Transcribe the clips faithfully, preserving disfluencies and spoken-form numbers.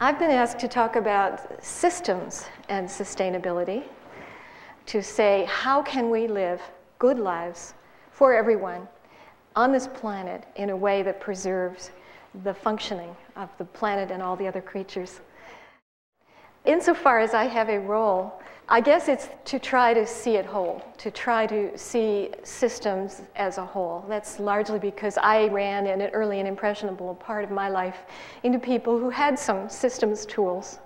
I've been asked to talk about systems and sustainability, to say how can we live good lives for everyone on this planet in a way that preserves the functioning of the planet and all the other creatures. Insofar as I have a role, I guess it's to try to see it whole, to try to see systems as a whole. That's largely because I ran in an early and impressionable part of my life into people who had some systems tools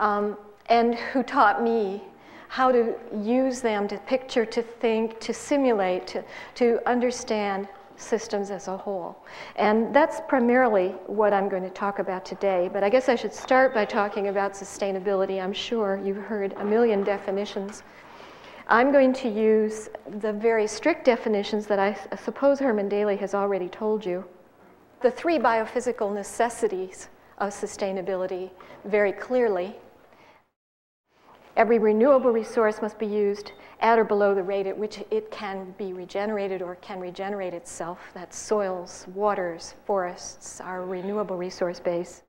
um, and who taught me how to use them to picture, to think, to simulate, to, to understand systems as a whole. And that's primarily what I'm going to talk about today. But I guess I should start by talking about sustainability. I'm sure you've heard a million definitions. I'm going to use the very strict definitions that I suppose Herman Daly has already told you. The three biophysical necessities of sustainability very clearly. Every renewable resource must be used at or below the rate at which it can be regenerated or can regenerate itself. That's soils, waters, forests, our renewable resource base.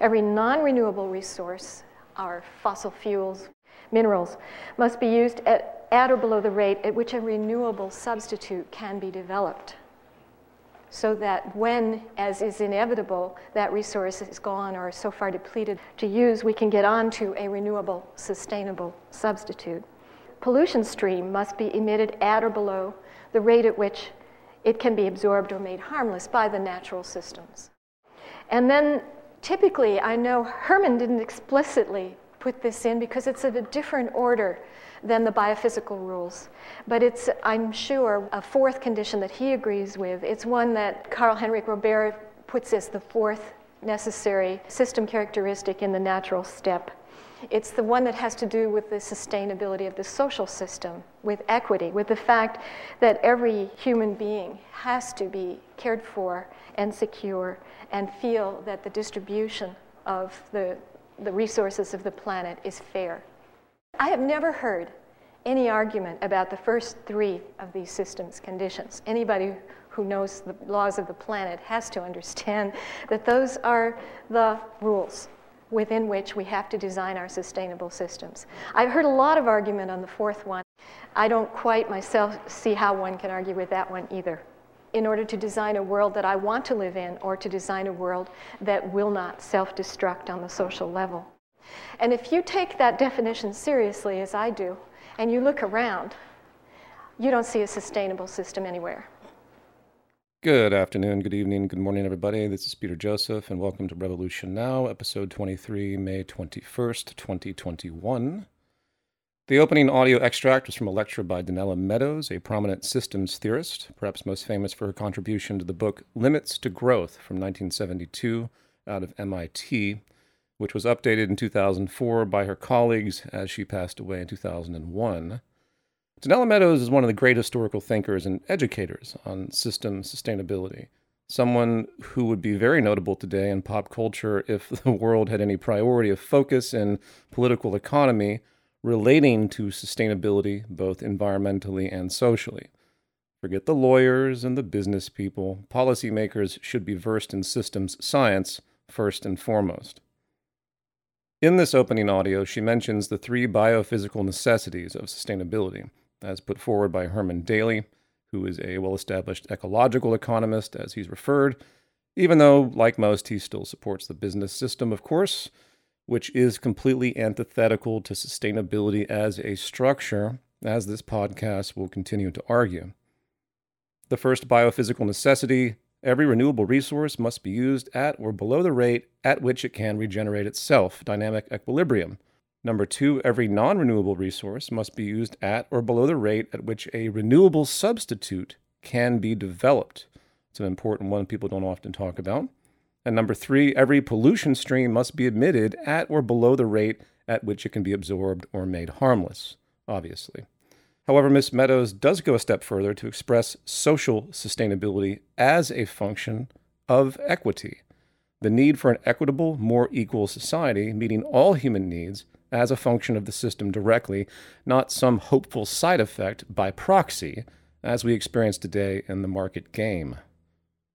Every non-renewable resource, our fossil fuels, minerals, must be used at, at or below the rate at which a renewable substitute can be developed, so that when, as is inevitable, that resource is gone or so far depleted to use, we can get on to a renewable, sustainable substitute. Pollution stream must be emitted at or below the rate at which it can be absorbed or made harmless by the natural systems. And then typically, I know Herman didn't explicitly put this in because it's of a different order than the biophysical rules. But it's, I'm sure, a fourth condition that he agrees with. It's one that Karl-Henrik Robert puts as the fourth necessary system characteristic in the natural step. It's the one that has to do with the sustainability of the social system, with equity, with the fact that every human being has to be cared for and secure and feel that the distribution of the, the resources of the planet is fair. I have never heard any argument about the first three of these systems conditions. Anybody who knows the laws of the planet has to understand that those are the rules within which we have to design our sustainable systems. I've heard a lot of argument on the fourth one. I don't quite myself see how one can argue with that one either. In order to design a world that I want to live in, or to design a world that will not self-destruct on the social level. And if you take that definition seriously, as I do, and you look around, you don't see a sustainable system anywhere. Good afternoon, good evening, good morning, everybody. This is Peter Joseph, and welcome to Revolution Now, episode twenty-three, May twenty-first, twenty twenty-one. The opening audio extract was from a lecture by Donella Meadows, a prominent systems theorist, perhaps most famous for her contribution to the book Limits to Growth from nineteen seventy-two out of M I T, which was updated in two thousand four by her colleagues as she passed away in two thousand one. Donella Meadows is one of the great historical thinkers and educators on system sustainability, someone who would be very notable today in pop culture if the world had any priority of focus in political economy relating to sustainability, both environmentally and socially. Forget the lawyers and the business people. Policymakers should be versed in systems science first and foremost. In this opening audio, she mentions the three biophysical necessities of sustainability, as put forward by Herman Daly, who is a well-established ecological economist, as he's referred, even though, like most, he still supports the business system, of course, which is completely antithetical to sustainability as a structure, as this podcast will continue to argue. The first biophysical necessity: every renewable resource must be used at or below the rate at which it can regenerate itself, dynamic equilibrium. Number two, every non-renewable resource must be used at or below the rate at which a renewable substitute can be developed. It's an important one people don't often talk about. And number three, every pollution stream must be emitted at or below the rate at which it can be absorbed or made harmless, obviously. However, Miz Meadows does go a step further to express social sustainability as a function of equity, the need for an equitable, more equal society, meeting all human needs as a function of the system directly, not some hopeful side effect by proxy, as we experience today in the market game.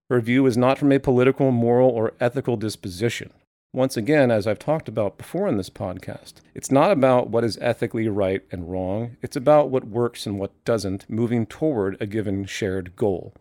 Her view is not from a political, moral, or ethical disposition. Once again, as I've talked about before in this podcast, it's not about what is ethically right and wrong. It's about what works and what doesn't, moving toward a given shared goal.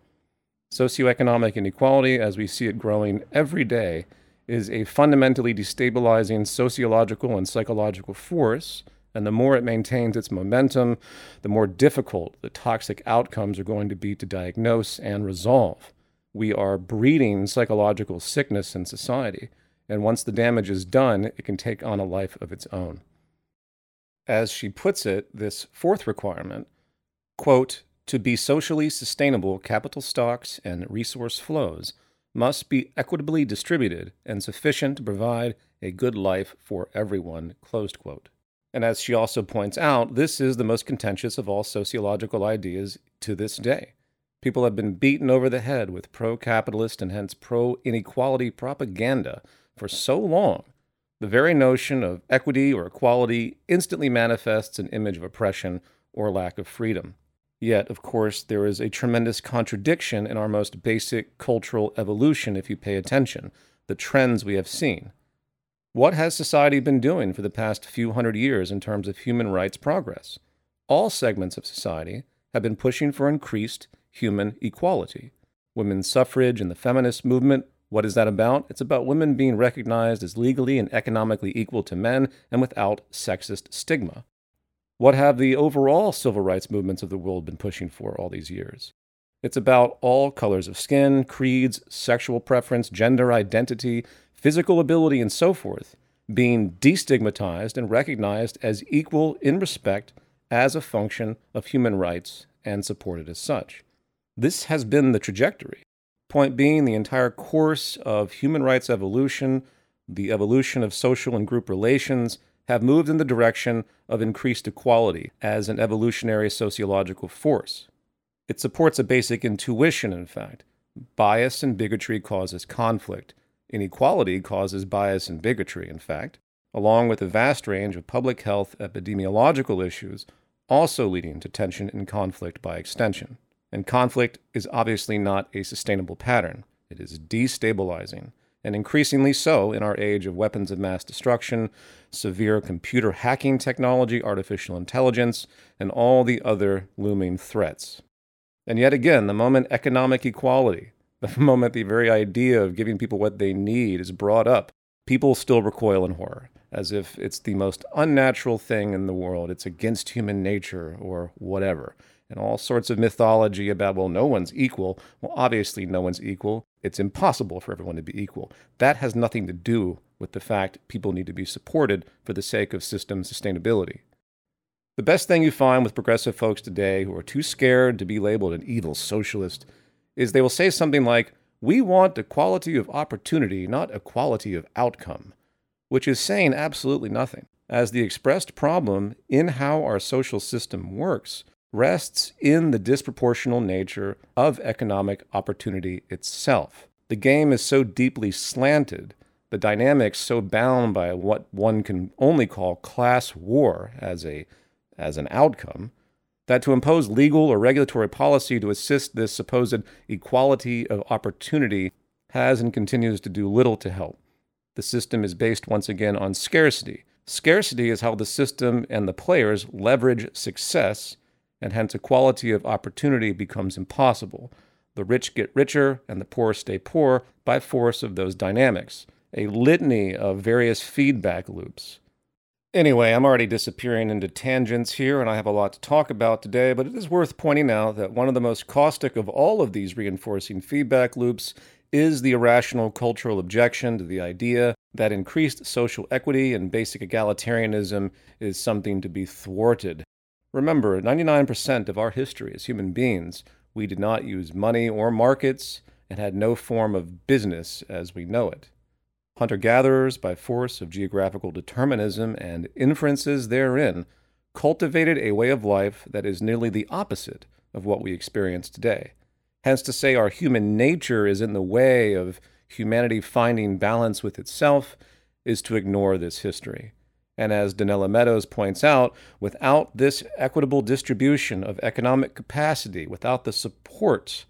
Socioeconomic inequality, as we see it growing every day, is a fundamentally destabilizing sociological and psychological force, and the more it maintains its momentum, the more difficult the toxic outcomes are going to be to diagnose and resolve. We are breeding psychological sickness in society, and once the damage is done, it can take on a life of its own. As she puts it, this fourth requirement, quote, to be socially sustainable, capital stocks and resource flows must be equitably distributed and sufficient to provide a good life for everyone, closed quote. And as she also points out, this is the most contentious of all sociological ideas to this day. People have been beaten over the head with pro-capitalist and hence pro-inequality propaganda for so long. The very notion of equity or equality instantly manifests an image of oppression or lack of freedom. Yet, of course, there is a tremendous contradiction in our most basic cultural evolution if you pay attention, the trends we have seen. What has society been doing for the past few hundred years in terms of human rights progress? All segments of society have been pushing for increased human equality. Women's suffrage and the feminist movement, what is that about? It's about women being recognized as legally and economically equal to men and without sexist stigma. What have the overall civil rights movements of the world been pushing for all these years? It's about all colors of skin, creeds, sexual preference, gender identity, physical ability, and so forth, being destigmatized and recognized as equal in respect as a function of human rights and supported as such. This has been the trajectory. Point being, the entire course of human rights evolution, the evolution of social and group relations, have moved in the direction of increased equality as an evolutionary sociological force. It supports a basic intuition, in fact. Bias and bigotry causes conflict. Inequality causes bias and bigotry, in fact, along with a vast range of public health epidemiological issues, also leading to tension and conflict by extension. And conflict is obviously not a sustainable pattern. It is destabilizing. And increasingly so in our age of weapons of mass destruction, severe computer hacking technology, artificial intelligence, and all the other looming threats. And yet again, the moment economic equality, the moment the very idea of giving people what they need is brought up, people still recoil in horror, as if it's the most unnatural thing in the world. It's against human nature or whatever. And all sorts of mythology about, well, no one's equal. Well, obviously no one's equal. It's impossible for everyone to be equal. That has nothing to do with the fact people need to be supported for the sake of system sustainability. The best thing you find with progressive folks today who are too scared to be labeled an evil socialist is they will say something like, we want equality of opportunity, not equality of outcome, which is saying absolutely nothing, as the expressed problem in how our social system works rests in the disproportional nature of economic opportunity itself. The game is so deeply slanted, the dynamics so bound by what one can only call class war as a as an outcome, that to impose legal or regulatory policy to assist this supposed equality of opportunity has and continues to do little to help. The system is based once again on scarcity. Scarcity is how the system and the players leverage success, and hence equality of opportunity becomes impossible. The rich get richer and the poor stay poor by force of those dynamics, a litany of various feedback loops. Anyway, I'm already disappearing into tangents here, and I have a lot to talk about today, but it is worth pointing out that one of the most caustic of all of these reinforcing feedback loops is the irrational cultural objection to the idea that increased social equity and basic egalitarianism is something to be thwarted. Remember, ninety-nine percent of our history as human beings, we did not use money or markets and had no form of business as we know it. Hunter-gatherers, by force of geographical determinism and inferences therein, cultivated a way of life that is nearly the opposite of what we experience today. Hence to say our human nature is in the way of humanity finding balance with itself is to ignore this history. And as Donella Meadows points out, without this equitable distribution of economic capacity, without the support,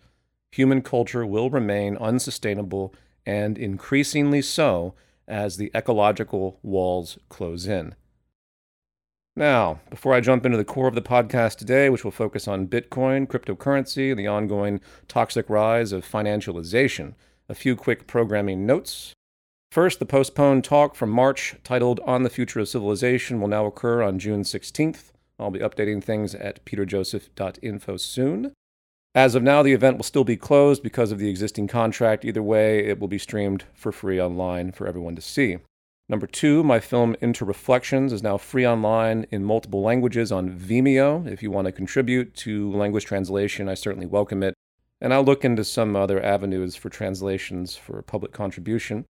human culture will remain unsustainable, and increasingly so as the ecological walls close in. Now, before I jump into the core of the podcast today, which will focus on Bitcoin, cryptocurrency, and the ongoing toxic rise of financialization, a few quick programming notes. First, the postponed talk from March titled On the Future of Civilization will now occur on June sixteenth. I'll be updating things at peter joseph dot info soon. As of now, the event will still be closed because of the existing contract. Either way, it will be streamed for free online for everyone to see. Number two, my film Interreflections is now free online in multiple languages on Vimeo. If you want to contribute to language translation, I certainly welcome it. And I'll look into some other avenues for translations for public contribution.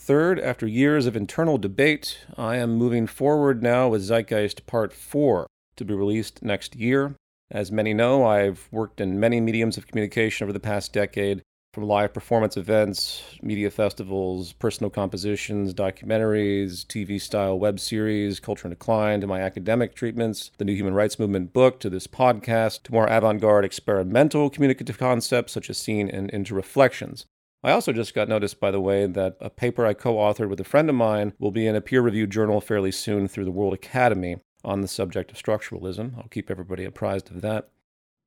Third, after years of internal debate, I am moving forward now with Zeitgeist Part four to be released next year. As many know, I've worked in many mediums of communication over the past decade, from live performance events, media festivals, personal compositions, documentaries, T V-style web series, Culture in Decline, to my academic treatments, the New Human Rights Movement book, to this podcast, to more avant-garde experimental communicative concepts such as seen in Interreflections. I also just got notice, by the way, that a paper I co-authored with a friend of mine will be in a peer-reviewed journal fairly soon through the World Academy on the subject of structuralism. I'll keep everybody apprised of that.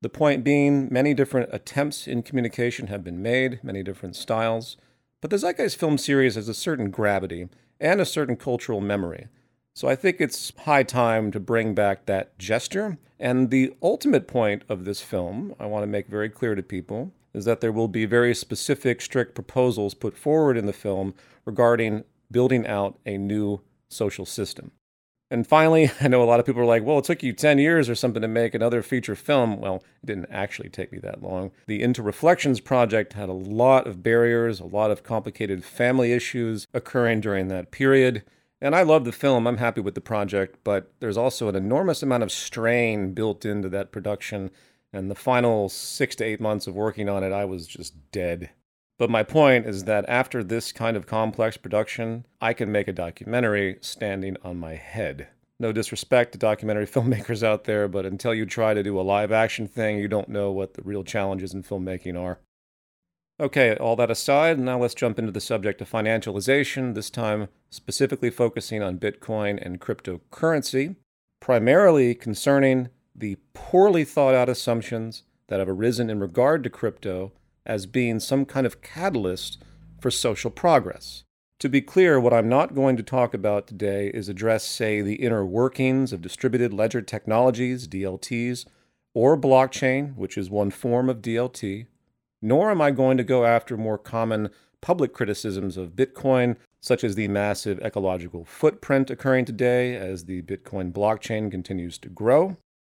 The point being, many different attempts in communication have been made, many different styles, but the Zeitgeist film series has a certain gravity and a certain cultural memory. So I think it's high time to bring back that gesture. And the ultimate point of this film, I want to make very clear to people, is that there will be very specific, strict proposals put forward in the film regarding building out a new social system. And finally, I know a lot of people are like, well, it took you ten years or something to make another feature film. Well, it didn't actually take me that long. The Into Reflections project had a lot of barriers, a lot of complicated family issues occurring during that period. And I love the film. I'm happy with the project, but there's also an enormous amount of strain built into that production. And the final six to eight months of working on it, I was just dead. But my point is that after this kind of complex production, I can make a documentary standing on my head. No disrespect to documentary filmmakers out there, but until you try to do a live action thing, you don't know what the real challenges in filmmaking are. Okay, all that aside, now let's jump into the subject of financialization, this time specifically focusing on Bitcoin and cryptocurrency, primarily concerning the poorly thought out assumptions that have arisen in regard to crypto as being some kind of catalyst for social progress. To be clear, what I'm not going to talk about today is address, say, the inner workings of distributed ledger technologies, D L Ts, or blockchain, which is one form of D L T, nor am I going to go after more common public criticisms of Bitcoin, such as the massive ecological footprint occurring today as the Bitcoin blockchain continues to grow.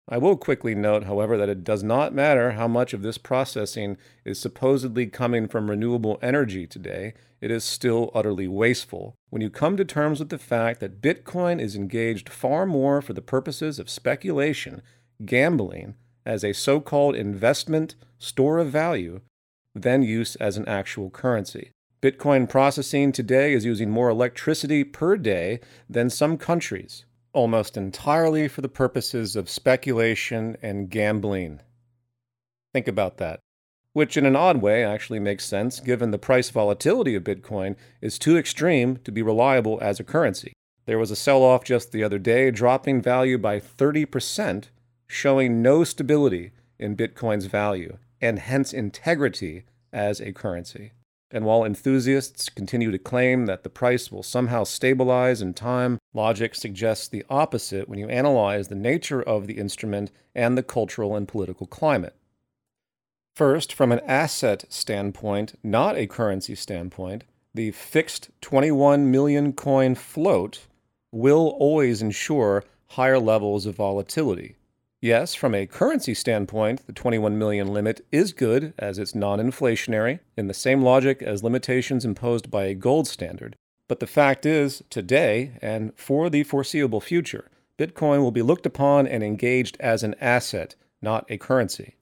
I will quickly note, however, that it does not matter how much of this processing is supposedly coming from renewable energy today. It is still utterly wasteful. When you come to terms with the fact that Bitcoin is engaged far more for the purposes of speculation, gambling, as a so-called investment store of value, than use as an actual currency. Bitcoin processing today is using more electricity per day than some countries, almost entirely for the purposes of speculation and gambling. Think about that. Which in an odd way actually makes sense, given the price volatility of Bitcoin is too extreme to be reliable as a currency. There was a sell-off just the other day, dropping value by thirty percent, showing no stability in Bitcoin's value, and hence integrity as a currency. And while enthusiasts continue to claim that the price will somehow stabilize in time, logic suggests the opposite when you analyze the nature of the instrument and the cultural and political climate. First, from an asset standpoint, not a currency standpoint, the fixed twenty-one million coin float will always ensure higher levels of volatility. Yes, from a currency standpoint, the twenty-one million limit is good as it's non-inflationary, in the same logic as limitations imposed by a gold standard. But the fact is, today, and for the foreseeable future, Bitcoin will be looked upon and engaged as an asset, not a currency.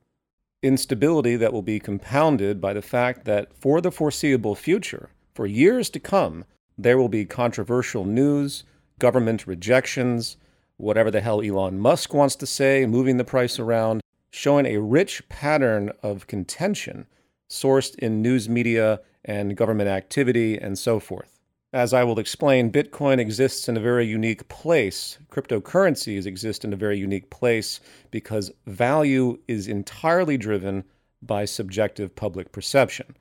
Instability that will be compounded by the fact that for the foreseeable future, for years to come, there will be controversial news, government rejections, whatever the hell Elon Musk wants to say, moving the price around, showing a rich pattern of contention sourced in news media and government activity and so forth. As I will explain, Bitcoin exists in a very unique place. Cryptocurrencies exist in a very unique place because value is entirely driven by subjective public perception.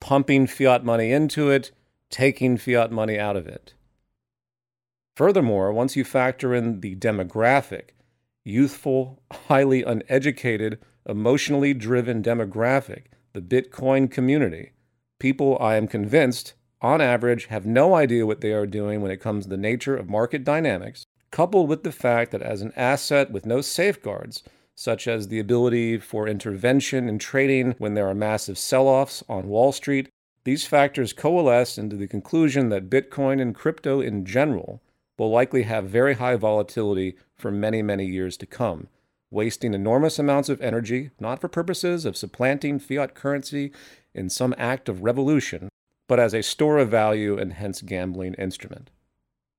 Pumping fiat money into it, taking fiat money out of it. Furthermore, once you factor in the demographic, youthful, highly uneducated, emotionally driven demographic, the Bitcoin community, people I am convinced, on average, have no idea what they are doing when it comes to the nature of market dynamics, coupled with the fact that as an asset with no safeguards, such as the ability for intervention in trading when there are massive sell-offs on Wall Street, these factors coalesce into the conclusion that Bitcoin and crypto in general will likely have very high volatility for many, many years to come, wasting enormous amounts of energy, not for purposes of supplanting fiat currency in some act of revolution, but as a store of value and hence gambling instrument.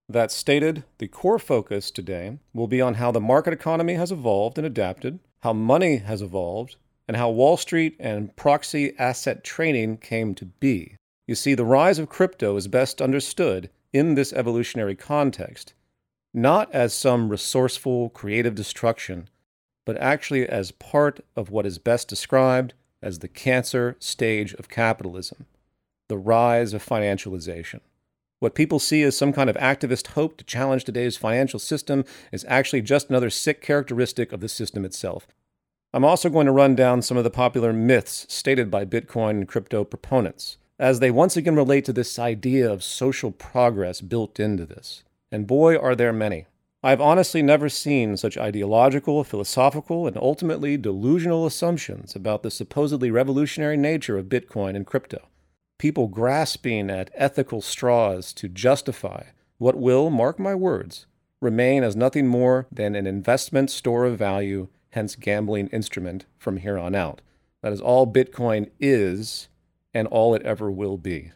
That stated, the core focus today will be on how the market economy has evolved and adapted, how money has evolved, and how Wall Street and proxy asset trading came to be. You see, the rise of crypto is best understood in this evolutionary context, not as some resourceful creative destruction, but actually as part of what is best described as the cancer stage of capitalism, the rise of financialization. What people see as some kind of activist hope to challenge today's financial system is actually just another sick characteristic of the system itself. I'm also going to run down some of the popular myths stated by Bitcoin and crypto proponents, as they once again relate to this idea of social progress built into this. And boy, are there many. I've honestly never seen such ideological, philosophical, and ultimately delusional assumptions about the supposedly revolutionary nature of Bitcoin and crypto. People grasping at ethical straws to justify what will, mark my words, remain as nothing more than an investment store of value, hence gambling instrument from here on out. That is all Bitcoin is and all it ever will be.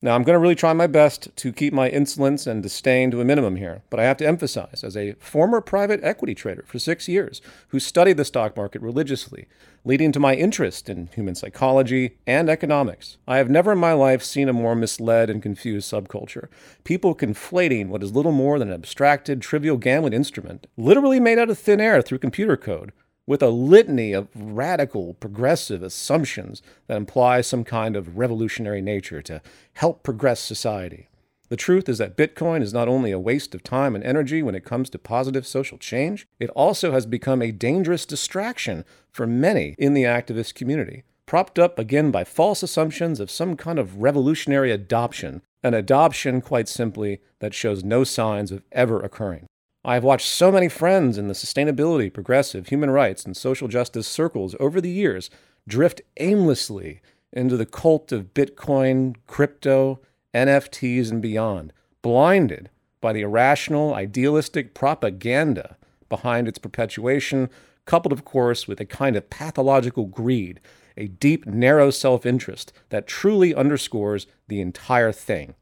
Now, I'm going to really try my best to keep my insolence and disdain to a minimum here, but I have to emphasize, as a former private equity trader for six years who studied the stock market religiously, leading to my interest in human psychology and economics, I have never in my life seen a more misled and confused subculture. People conflating what is little more than an abstracted, trivial gambling instrument, literally made out of thin air through computer code, with a litany of radical, progressive assumptions that imply some kind of revolutionary nature to help progress society. The truth is that Bitcoin is not only a waste of time and energy when it comes to positive social change, it also has become a dangerous distraction for many in the activist community, propped up again by false assumptions of some kind of revolutionary adoption, an adoption, quite simply, that shows no signs of ever occurring. I have watched so many friends in the sustainability, progressive, human rights, and social justice circles over the years drift aimlessly into the cult of Bitcoin, crypto, N F Ts, and beyond, blinded by the irrational, idealistic propaganda behind its perpetuation, coupled, of course, with a kind of pathological greed, a deep, narrow self-interest that truly underscores the entire thing.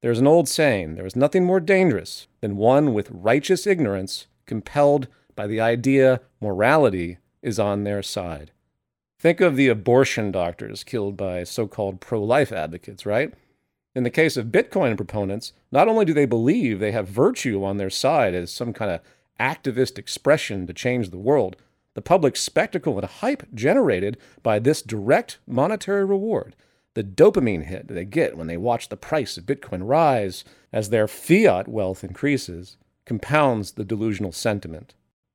There's an old saying, there is nothing more dangerous than one with righteous ignorance compelled by the idea morality is on their side. Think of the abortion doctors killed by so-called pro-life advocates, right? In the case of Bitcoin proponents, not only do they believe they have virtue on their side as some kind of activist expression to change the world, the public spectacle and hype generated by this direct monetary reward, the dopamine hit they get when they watch the price of Bitcoin rise as their fiat wealth increases, compounds the delusional sentiment.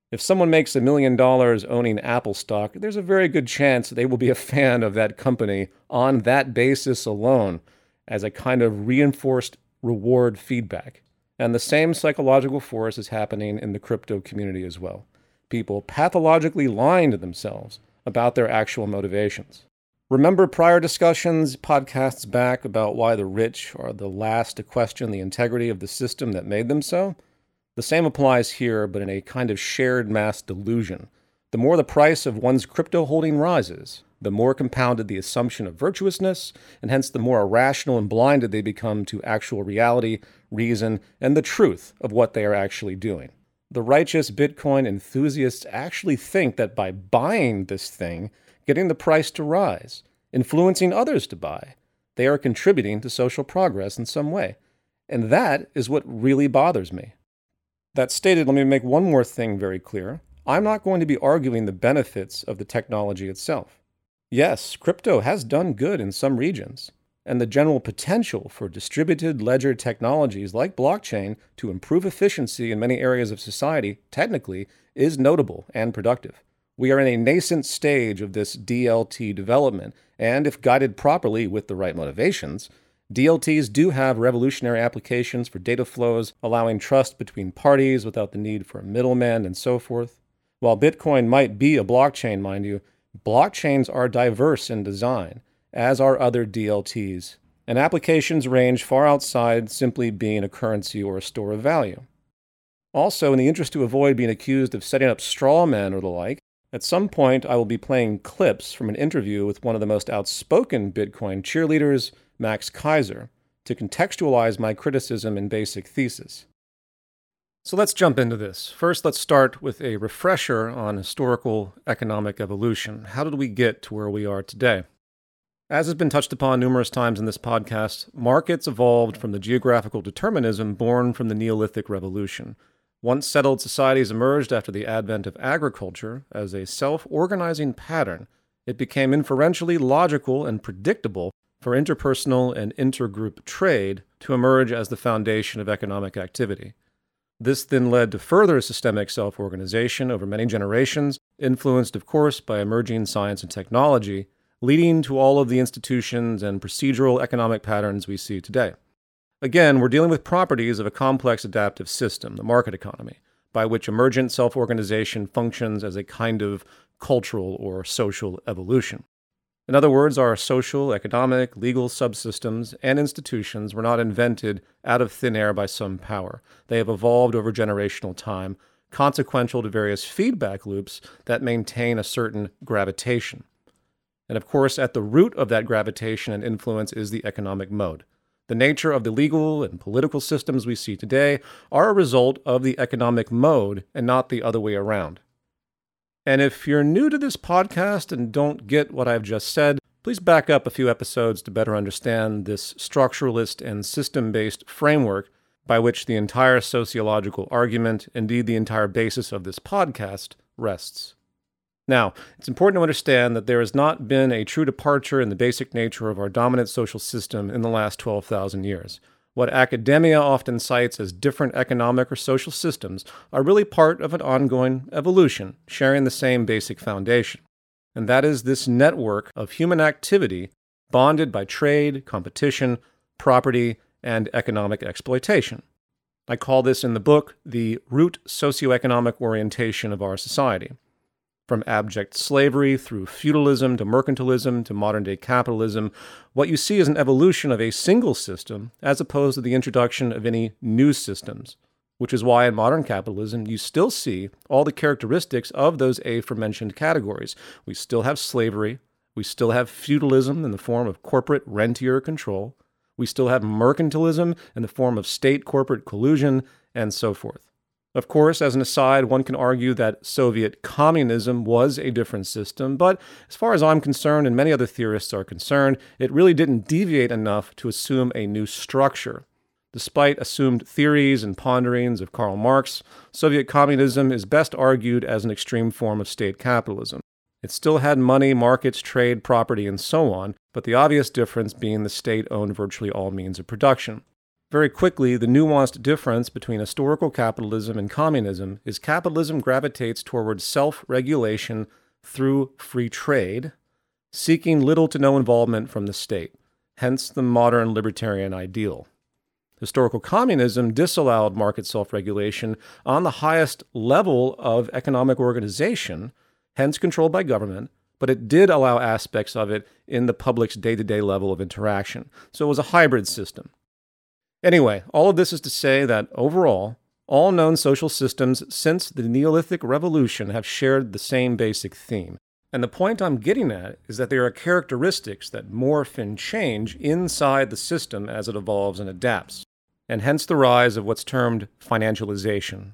If someone makes a million dollars owning Apple stock, there's a very good chance they will be a fan of that company on that basis alone, as a kind of reinforced reward feedback. And the same psychological force is happening in the crypto community as well. People pathologically lying to themselves about their actual motivations. Remember prior discussions, podcasts back about why the rich are the last to question the integrity of the system that made them so? The same applies here, but in a kind of shared mass delusion, The more the price of one's crypto holding rises, the more compounded the assumption of virtuousness, and hence the more irrational and blinded they become to actual reality, reason, and the truth of what they are actually doing. The righteous Bitcoin enthusiasts actually think that by buying this thing, getting the price to rise, influencing others to buy, they are contributing to social progress in some way. And that is what really bothers me. That stated, let me make one more thing very clear. I'm not going to be arguing the benefits of the technology itself. Yes, crypto has done good in some regions, and the general potential for distributed ledger technologies like blockchain to improve efficiency in many areas of society, technically, is notable and productive. We are in a nascent stage of this D L T development, and if guided properly with the right motivations, D L Ts do have revolutionary applications for data flows, allowing trust between parties without the need for a middleman and so forth. While Bitcoin might be a blockchain, mind you, blockchains are diverse in design, as are other D L Ts, and applications range far outside simply being a currency or a store of value. Also, in the interest to avoid being accused of setting up straw men or the like, at some point, I will be playing clips from an interview with one of the most outspoken Bitcoin cheerleaders, Max Kaiser, to contextualize my criticism and basic thesis. So let's jump into this. First, let's start with a refresher on historical economic evolution. How did we get to where we are today? As has been touched upon numerous times in this podcast, markets evolved from the geographical determinism born from the Neolithic Revolution. Once settled societies emerged after the advent of agriculture as a self-organizing pattern, it became inferentially logical and predictable for interpersonal and intergroup trade to emerge as the foundation of economic activity. This then led to further systemic self-organization over many generations, influenced, of course, by emerging science and technology, leading to all of the institutions and procedural economic patterns we see today. Again, we're dealing with properties of a complex adaptive system, the market economy, by which emergent self-organization functions as a kind of cultural or social evolution. In other words, our social, economic, legal subsystems and institutions were not invented out of thin air by some power. They have evolved over generational time, consequential to various feedback loops that maintain a certain gravitation. And of course, at the root of that gravitation and influence is the economic mode. The nature of the legal and political systems we see today are a result of the economic mode and not the other way around. And if you're new to this podcast and don't get what I've just said, please back up a few episodes to better understand this structuralist and system-based framework by which the entire sociological argument, indeed the entire basis of this podcast, rests. Now, it's important to understand that there has not been a true departure in the basic nature of our dominant social system in the last twelve thousand years. What academia often cites as different economic or social systems are really part of an ongoing evolution, sharing the same basic foundation. And that is this network of human activity bonded by trade, competition, property, and economic exploitation. I call this in the book the root socioeconomic orientation of our society. From abject slavery through feudalism to mercantilism to modern-day capitalism, what you see is an evolution of a single system as opposed to the introduction of any new systems, which is why in modern capitalism you still see all the characteristics of those aforementioned categories. We still have slavery, we still have feudalism in the form of corporate rentier control, we still have mercantilism in the form of state-corporate collusion, and so forth. Of course, as an aside, one can argue that Soviet communism was a different system, but as far as I'm concerned, and many other theorists are concerned, it really didn't deviate enough to assume a new structure. Despite assumed theories and ponderings of Karl Marx, Soviet communism is best argued as an extreme form of state capitalism. It still had money, markets, trade, property, and so on, but the obvious difference being the state owned virtually all means of production. Very quickly, the nuanced difference between historical capitalism and communism is capitalism gravitates towards self-regulation through free trade, seeking little to no involvement from the state, hence the modern libertarian ideal. Historical communism disallowed market self-regulation on the highest level of economic organization, hence controlled by government, but it did allow aspects of it in the public's day-to-day level of interaction. So it was a hybrid system. Anyway, all of this is to say that overall, All known social systems since the Neolithic Revolution have shared the same basic theme. And the point I'm getting at is that there are characteristics that morph and change inside the system as it evolves and adapts, and hence the rise of what's termed financialization.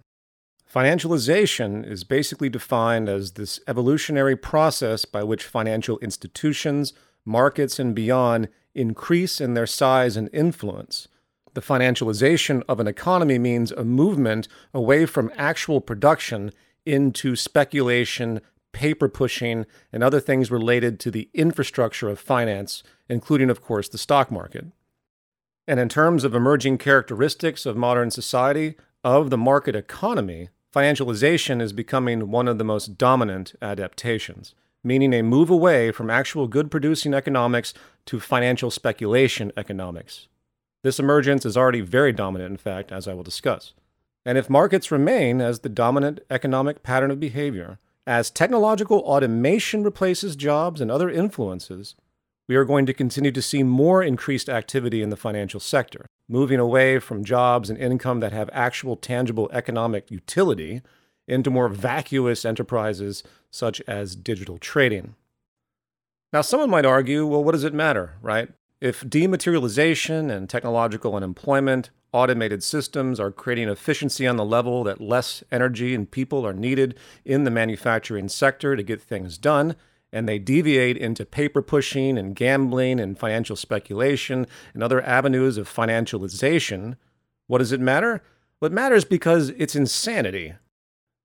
Financialization is basically defined as this evolutionary process by which financial institutions, markets, and beyond increase in their size and influence. The financialization of an economy means a movement away from actual production into speculation, paper pushing, and other things related to the infrastructure of finance, including, of course, the stock market. And in terms of emerging characteristics of modern society, of the market economy, financialization is becoming one of the most dominant adaptations, meaning a move away from actual good-producing economics to financial speculation economics. This emergence is already very dominant, in fact, as I will discuss. And if markets remain as the dominant economic pattern of behavior, as technological automation replaces jobs and other influences, we are going to continue to see more increased activity in the financial sector, moving away from jobs and income that have actual tangible economic utility into more vacuous enterprises such as digital trading. Now, someone might argue, well, what does it matter, right? If dematerialization and technological unemployment, automated systems are creating efficiency on the level that less energy and people are needed in the manufacturing sector to get things done, and they deviate into paper pushing and gambling and financial speculation and other avenues of financialization, what does it matter? Well, it matters because it's insanity.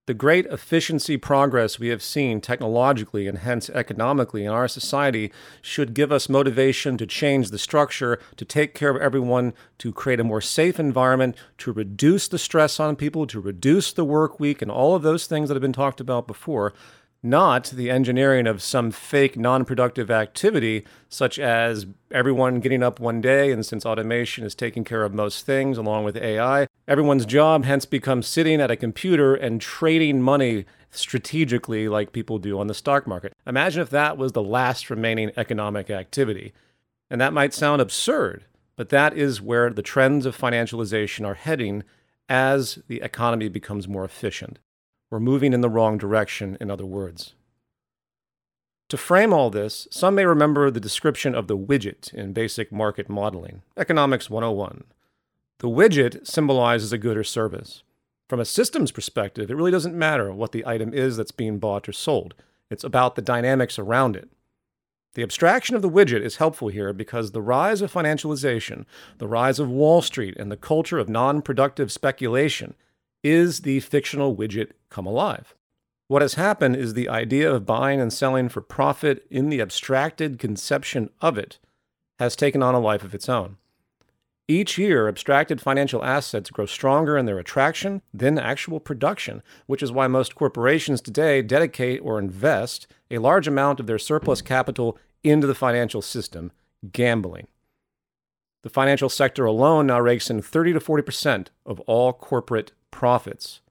The great efficiency progress we have seen technologically and hence economically in our society should give us motivation to change the structure, to take care of everyone, to create a more safe environment, to reduce the stress on people, to reduce the work week, and all of those things that have been talked about before. Not the engineering of some fake non-productive activity, such as everyone getting up one day, and since automation is taking care of most things along with A I, everyone's job hence becomes sitting at a computer and trading money strategically like people do on the stock market. Imagine if that was the last remaining economic activity. And that might sound absurd, but that is where the trends of financialization are heading as the economy becomes more efficient. We're moving in the wrong direction, in other words. To frame all this, some may remember the description of the widget in Basic Market Modeling, Economics one oh one. The widget symbolizes a good or service. From a systems perspective, it really doesn't matter what the item is that's being bought or sold. It's about the dynamics around it. The abstraction of the widget is helpful here because the rise of financialization, the rise of Wall Street, and the culture of non-productive speculation is the fictional widget come alive. What has happened is the idea of buying and selling for profit in the abstracted conception of it has taken on a life of its own. Each year, abstracted financial assets grow stronger in their attraction than actual production, which is why most corporations today dedicate or invest a large amount of their surplus capital into the financial system, gambling. The financial sector alone now rakes in thirty to forty percent of all corporate profits.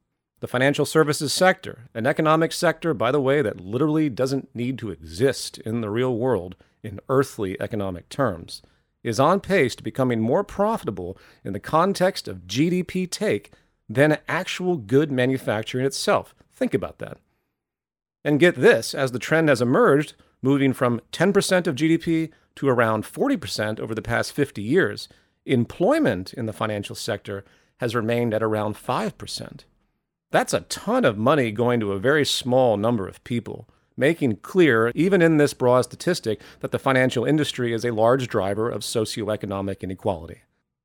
The financial services sector, an economic sector, by the way, that literally doesn't need to exist in the real world in earthly economic terms, is on pace to becoming more profitable in the context of G D P take than actual good manufacturing itself. Think about that. And get this, as the trend has emerged, moving from ten percent of G D P to around forty percent over the past fifty years, employment in the financial sector has remained at around five percent. That's a ton of money going to a very small number of people, making clear, even in this broad statistic, that the financial industry is a large driver of socioeconomic inequality.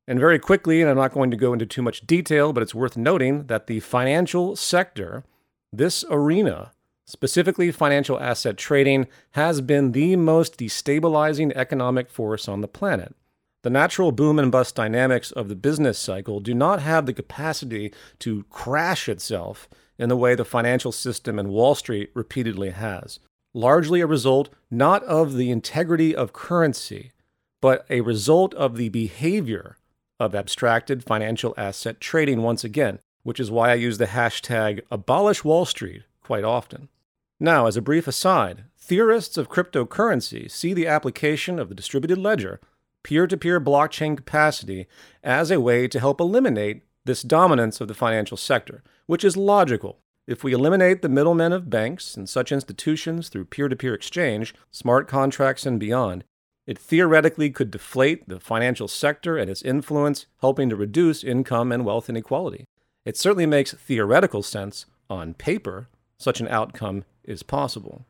And very quickly, and I'm not going to go into too much detail, but it's worth noting that the financial sector, this arena, specifically financial asset trading, has been the most destabilizing economic force on the planet. The natural boom and bust dynamics of the business cycle do not have the capacity to crash itself in the way the financial system and Wall Street repeatedly has. Largely a result not of the integrity of currency, but a result of the behavior of abstracted financial asset trading once again, which is why I use the hashtag abolish Wall Street quite often. Now, as a brief aside, theorists of cryptocurrency see the application of the distributed ledger, peer-to-peer blockchain capacity as a way to help eliminate this dominance of the financial sector, which is logical. If we eliminate the middlemen of banks and such institutions through peer-to-peer exchange, smart contracts and beyond, it theoretically could deflate the financial sector and its influence, helping to reduce income and wealth inequality. It certainly makes theoretical sense on paper such an outcome is possible.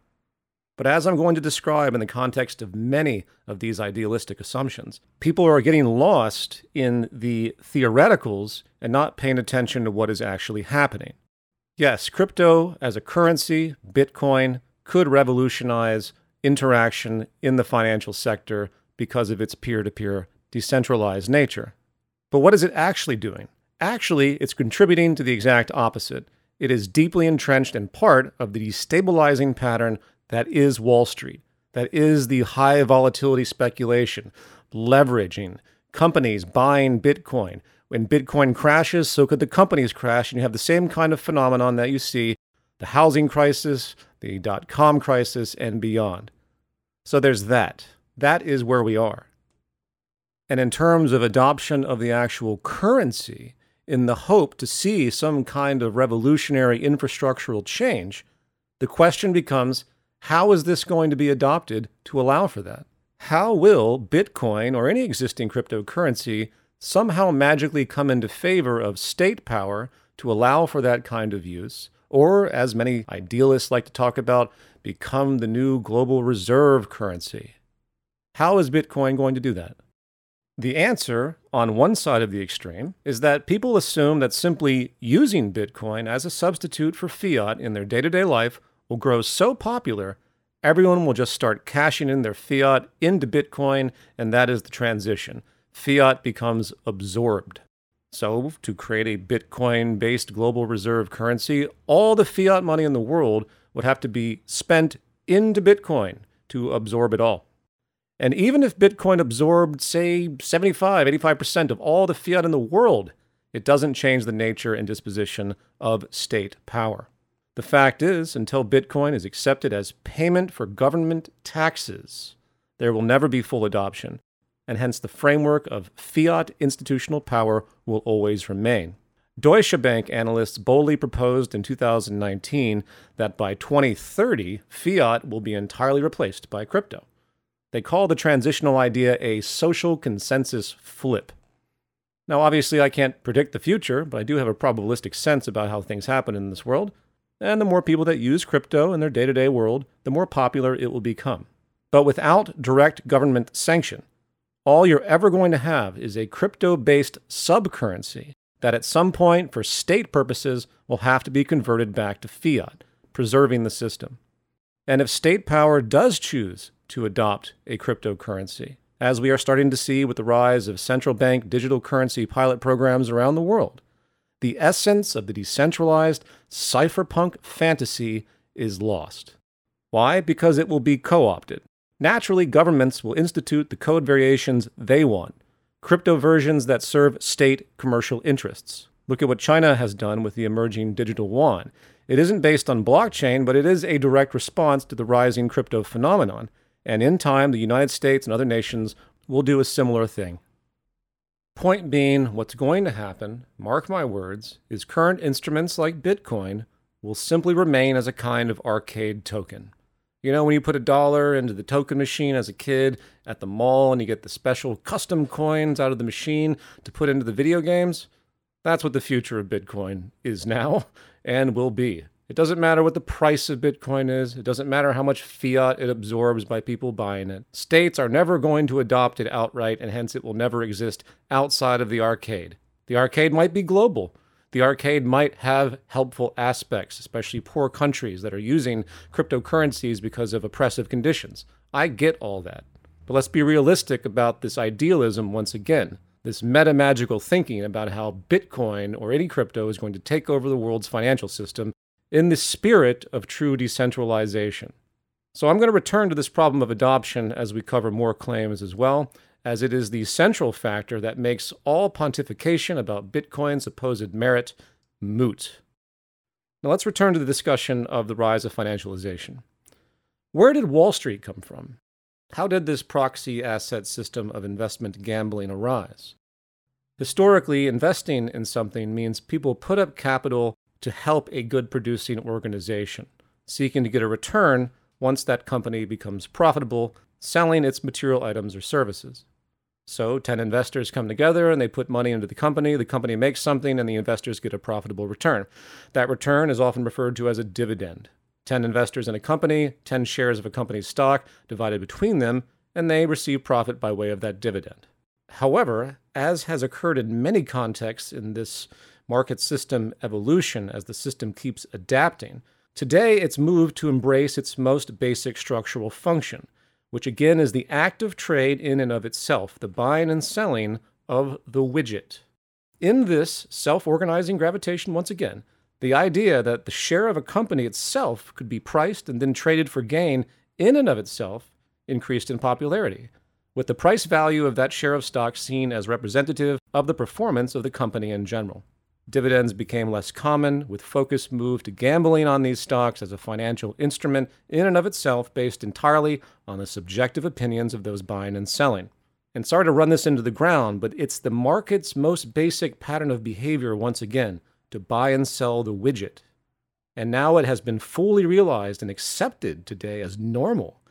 But as I'm going to describe in the context of many of these idealistic assumptions, people are getting lost in the theoreticals and not paying attention to what is actually happening. Yes, crypto as a currency, Bitcoin, could revolutionize interaction in the financial sector because of its peer-to-peer decentralized nature. But what is it actually doing? Actually, it's contributing to the exact opposite. It is deeply entrenched in part of the destabilizing pattern that is Wall Street, that is the high volatility speculation, leveraging, companies buying Bitcoin. When Bitcoin crashes, so could the companies crash, and you have the same kind of phenomenon that you see, the housing crisis, the dot-com crisis, and beyond. So there's that. That is where we are. And in terms of adoption of the actual currency, in the hope to see some kind of revolutionary infrastructural change, the question becomes, how is this going to be adopted to allow for that? How will Bitcoin or any existing cryptocurrency somehow magically come into favor of state power to allow for that kind of use, or, as many idealists like to talk about, become the new global reserve currency? How is Bitcoin going to do that? The answer, on one side of the extreme, is that people assume that simply using Bitcoin as a substitute for fiat in their day-to-day life will grow so popular, everyone will just start cashing in their fiat into Bitcoin, and that is the transition. Fiat becomes absorbed. So, to create a Bitcoin-based global reserve currency, all the fiat money in the world would have to be spent into Bitcoin to absorb it all. And even if Bitcoin absorbed, say, seventy-five, eighty-five percent of all the fiat in the world, it doesn't change the nature and disposition of state power. The fact is, until Bitcoin is accepted as payment for government taxes, there will never be full adoption, and hence the framework of fiat institutional power will always remain. Deutsche Bank analysts boldly proposed in two thousand nineteen that by twenty thirty, fiat will be entirely replaced by crypto. They call the transitional idea a social consensus flip. Now, obviously, I can't predict the future, but I do have a probabilistic sense about how things happen in this world. And the more people that use crypto in their day-to-day world, the more popular it will become. But without direct government sanction, all you're ever going to have is a crypto-based subcurrency that at some point, for state purposes, will have to be converted back to fiat, preserving the system. And if state power does choose to adopt a cryptocurrency, as we are starting to see with the rise of central bank digital currency pilot programs around the world, the essence of the decentralized cypherpunk fantasy is lost. Why? Because it will be co-opted. Naturally, governments will institute the code variations they want, crypto versions that serve state commercial interests. Look at what China has done with the emerging digital yuan. It isn't based on blockchain, but it is a direct response to the rising crypto phenomenon. And in time, the United States and other nations will do a similar thing. Point being, what's going to happen, mark my words, is current instruments like Bitcoin will simply remain as a kind of arcade token. You know, when you put a dollar into the token machine as a kid at the mall and you get the special custom coins out of the machine to put into the video games, that's what the future of Bitcoin is now and will be. It doesn't matter what the price of Bitcoin is. It doesn't matter how much fiat it absorbs by people buying it. States are never going to adopt it outright, and hence it will never exist outside of the arcade. The arcade might be global. The arcade might have helpful aspects, especially poor countries that are using cryptocurrencies because of oppressive conditions. I get all that. But let's be realistic about this idealism once again, this meta-magical thinking about how Bitcoin or any crypto is going to take over the world's financial system in the spirit of true decentralization. So I'm going to return to this problem of adoption as we cover more claims as well, as it is the central factor that makes all pontification about Bitcoin's supposed merit moot. Now let's return to the discussion of the rise of financialization. Where did Wall Street come from? How did this proxy asset system of investment gambling arise? Historically, investing in something means people put up capital to help a good producing organization, seeking to get a return once that company becomes profitable, selling its material items or services. So ten investors come together and they put money into the company, the company makes something, and the investors get a profitable return. That return is often referred to as a dividend. ten investors in a company, ten shares of a company's stock divided between them, and they receive profit by way of that dividend. However, as has occurred in many contexts in this market system evolution, as the system keeps adapting, today it's moved to embrace its most basic structural function, which again is the act of trade in and of itself, the buying and selling of the widget. In this self-organizing gravitation, once again, the idea that the share of a company itself could be priced and then traded for gain in and of itself increased in popularity, with the price value of that share of stock seen as representative of the performance of the company in general. Dividends became less common, with focus moved to gambling on these stocks as a financial instrument in and of itself based entirely on the subjective opinions of those buying and selling. And sorry to run this into the ground, but it's the market's most basic pattern of behavior once again, to buy and sell the widget. And now it has been fully realized and accepted today as normal,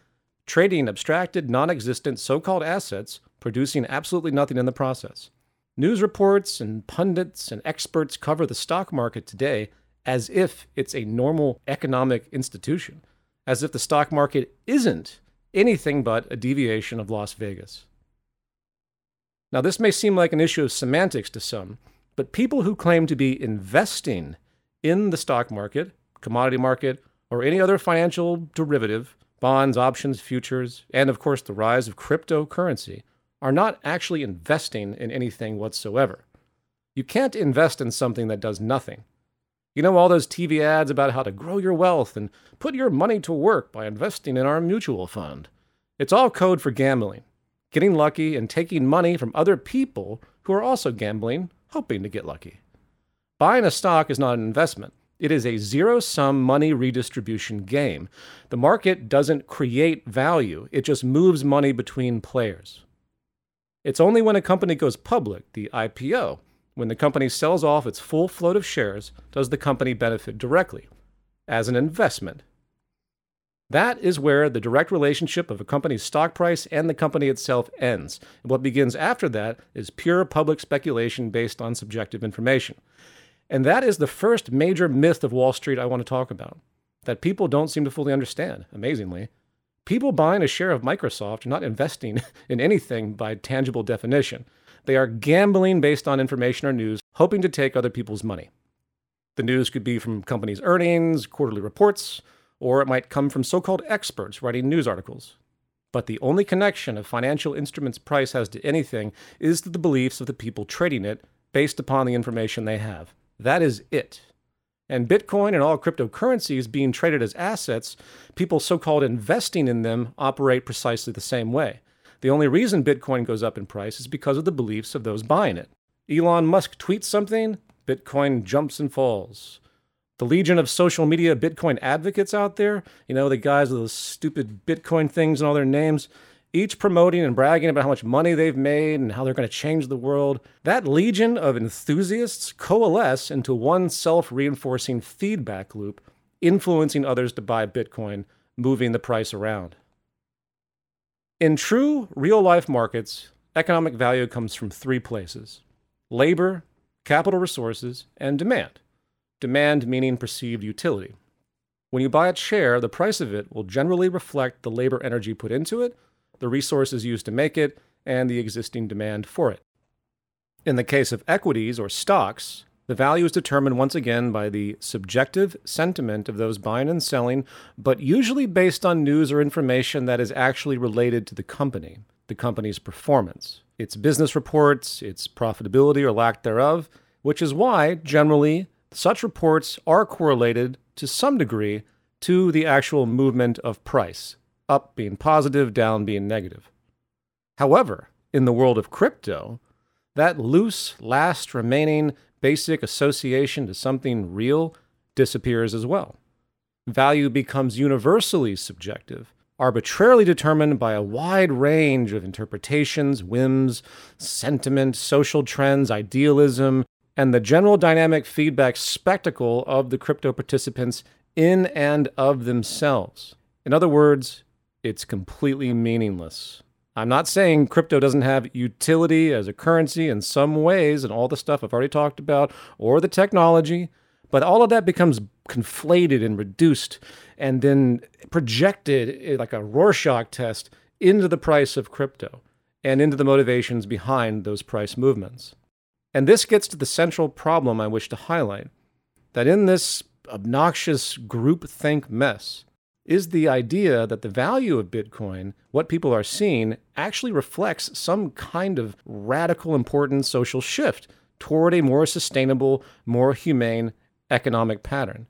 trading abstracted, non-existent so-called assets, producing absolutely nothing in the process. News reports and pundits and experts cover the stock market today as if it's a normal economic institution, as if the stock market isn't anything but a deviation of Las Vegas. Now, this may seem like an issue of semantics to some, but people who claim to be investing in the stock market, commodity market, or any other financial derivative, bonds, options, futures, and of course the rise of cryptocurrency, are not actually investing in anything whatsoever. You can't invest in something that does nothing. You know all those T V ads about how to grow your wealth and put your money to work by investing in our mutual fund? It's all code for gambling, getting lucky and taking money from other people who are also gambling, hoping to get lucky. Buying a stock is not an investment. It is a zero-sum money redistribution game. The market doesn't create value. It just moves money between players. It's only when a company goes public, the I P O, when the company sells off its full float of shares, does the company benefit directly as an investment. That is where the direct relationship of a company's stock price and the company itself ends. And what begins after that is pure public speculation based on subjective information. And that is the first major myth of Wall Street I want to talk about, that people don't seem to fully understand, amazingly. People buying a share of Microsoft are not investing in anything by tangible definition. They are gambling based on information or news, hoping to take other people's money. The news could be from companies' earnings, quarterly reports, or it might come from so-called experts writing news articles. But the only connection a financial instrument's price has to anything is to the beliefs of the people trading it based upon the information they have. That is it. And Bitcoin and all cryptocurrencies being traded as assets, people so-called investing in them operate precisely the same way. The only reason Bitcoin goes up in price is because of the beliefs of those buying it. Elon Musk tweets something, Bitcoin jumps and falls. The legion of social media Bitcoin advocates out there, you know, the guys with those stupid Bitcoin things and all their names, each promoting and bragging about how much money they've made and how they're going to change the world. That legion of enthusiasts coalesce into one self-reinforcing feedback loop, influencing others to buy Bitcoin, moving the price around. In true real-life markets, economic value comes from three places: labor, capital resources, and demand. Demand meaning perceived utility. When you buy a share, the price of it will generally reflect the labor energy put into it, the resources used to make it, and the existing demand for it. In the case of equities or stocks, the value is determined once again by the subjective sentiment of those buying and selling, but usually based on news or information that is actually related to the company, the company's performance, its business reports, its profitability or lack thereof, which is why, generally, such reports are correlated, to some degree, to the actual movement of price, up being positive, down being negative. However, in the world of crypto, that loose, last remaining basic association to something real disappears as well. Value becomes universally subjective, arbitrarily determined by a wide range of interpretations, whims, sentiment, social trends, idealism, and the general dynamic feedback spectacle of the crypto participants in and of themselves. In other words, it's completely meaningless. I'm not saying crypto doesn't have utility as a currency in some ways and all the stuff I've already talked about or the technology, but all of that becomes conflated and reduced and then projected like a Rorschach test into the price of crypto and into the motivations behind those price movements. And this gets to the central problem I wish to highlight, that in this obnoxious groupthink mess is the idea that the value of Bitcoin, what people are seeing, actually reflects some kind of radical, important social shift toward a more sustainable, more humane economic pattern.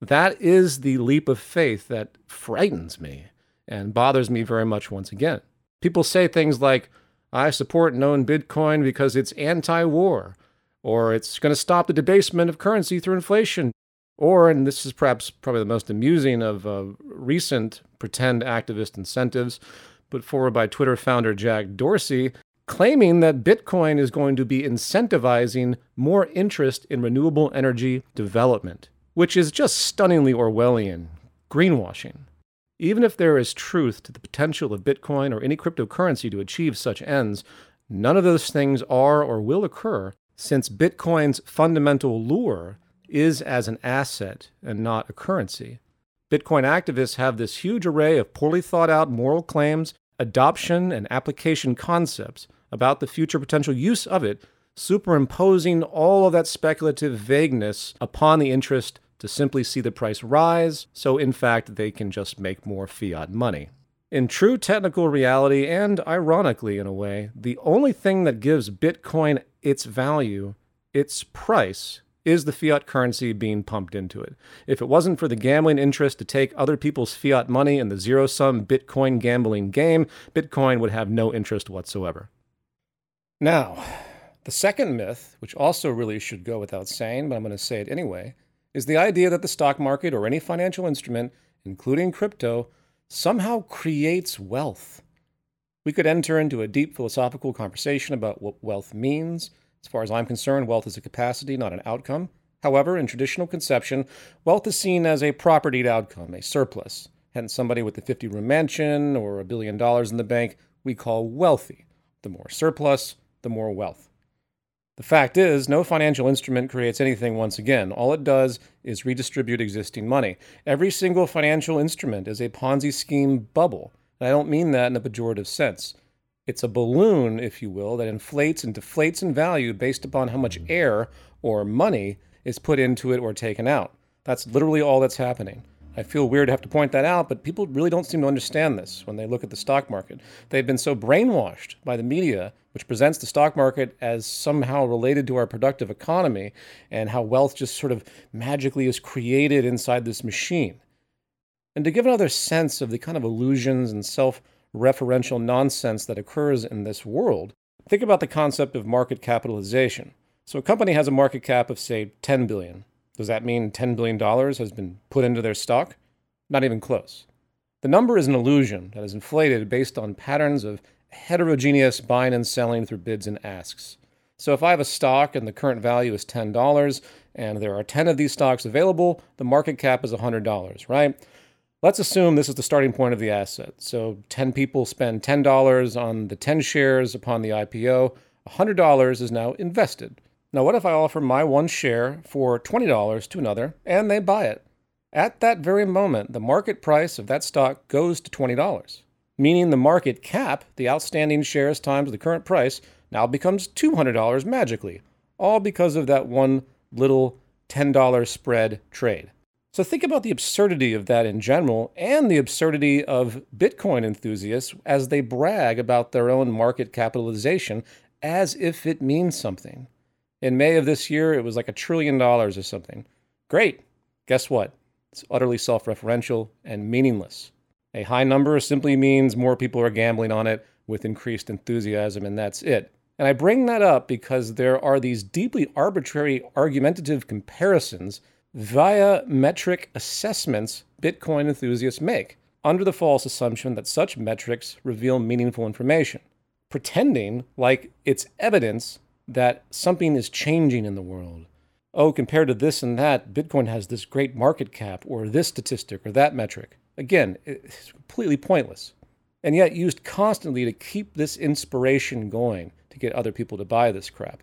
That is the leap of faith that frightens me and bothers me very much once again. People say things like, I support and own Bitcoin because it's anti-war, or it's going to stop the debasement of currency through inflation. Or, and this is perhaps probably the most amusing of uh, recent pretend activist incentives put forward by Twitter founder Jack Dorsey, claiming that Bitcoin is going to be incentivizing more interest in renewable energy development, which is just stunningly Orwellian greenwashing. Even if there is truth to the potential of Bitcoin or any cryptocurrency to achieve such ends, none of those things are or will occur since Bitcoin's fundamental lure is as an asset and not a currency. Bitcoin activists have this huge array of poorly thought out moral claims, adoption, and application concepts about the future potential use of it, superimposing all of that speculative vagueness upon the interest to simply see the price rise, so in fact they can just make more fiat money. In true technical reality, and ironically in a way, the only thing that gives Bitcoin its value, its price, is the fiat currency being pumped into it. If it wasn't for the gambling interest to take other people's fiat money in the zero-sum Bitcoin gambling game, Bitcoin would have no interest whatsoever. Now, the second myth, which also really should go without saying, but I'm going to say it anyway, is the idea that the stock market or any financial instrument, including crypto, somehow creates wealth. We could enter into a deep philosophical conversation about what wealth means. As far as I'm concerned, wealth is a capacity, not an outcome. However, in traditional conception, wealth is seen as a propertied outcome, a surplus. Hence, somebody with a fifty-room mansion or a billion dollars in the bank we call wealthy. The more surplus, the more wealth. The fact is, no financial instrument creates anything once again. All it does is redistribute existing money. Every single financial instrument is a Ponzi scheme bubble. And I don't mean that in a pejorative sense. It's a balloon, if you will, that inflates and deflates in value based upon how much air or money is put into it or taken out. That's literally all that's happening. I feel weird to have to point that out, but people really don't seem to understand this when they look at the stock market. They've been so brainwashed by the media, which presents the stock market as somehow related to our productive economy and how wealth just sort of magically is created inside this machine. And to give another sense of the kind of illusions and self referential nonsense that occurs in this world, think about the concept of market capitalization. So a company has a market cap of, say, ten billion dollars. Does that mean ten billion dollars has been put into their stock? Not even close. The number is an illusion that is inflated based on patterns of heterogeneous buying and selling through bids and asks. So if I have a stock and the current value is ten dollars, and there are ten of these stocks available, the market cap is one hundred dollars, right? Let's assume this is the starting point of the asset. So ten people spend ten dollars on the ten shares upon the I P O. one hundred dollars is now invested. Now, what if I offer my one share for twenty dollars to another and they buy it? At that very moment, the market price of that stock goes to twenty dollars, meaning the market cap, the outstanding shares times the current price, now becomes two hundred dollars magically, all because of that one little ten dollars spread trade. So think about the absurdity of that in general and the absurdity of Bitcoin enthusiasts as they brag about their own market capitalization as if it means something. In May of this year, it was like a trillion dollars or something. Great. Guess what? It's utterly self-referential and meaningless. A high number simply means more people are gambling on it with increased enthusiasm, and that's it. And I bring that up because there are these deeply arbitrary argumentative comparisons via metric assessments Bitcoin enthusiasts make. under the false assumption that such metrics reveal meaningful information, pretending like it's evidence that something is changing in the world. Oh, compared to this and that, Bitcoin has this great market cap, or this statistic, or that metric. Again, it's completely pointless, and yet used constantly to keep this inspiration going to get other people to buy this crap.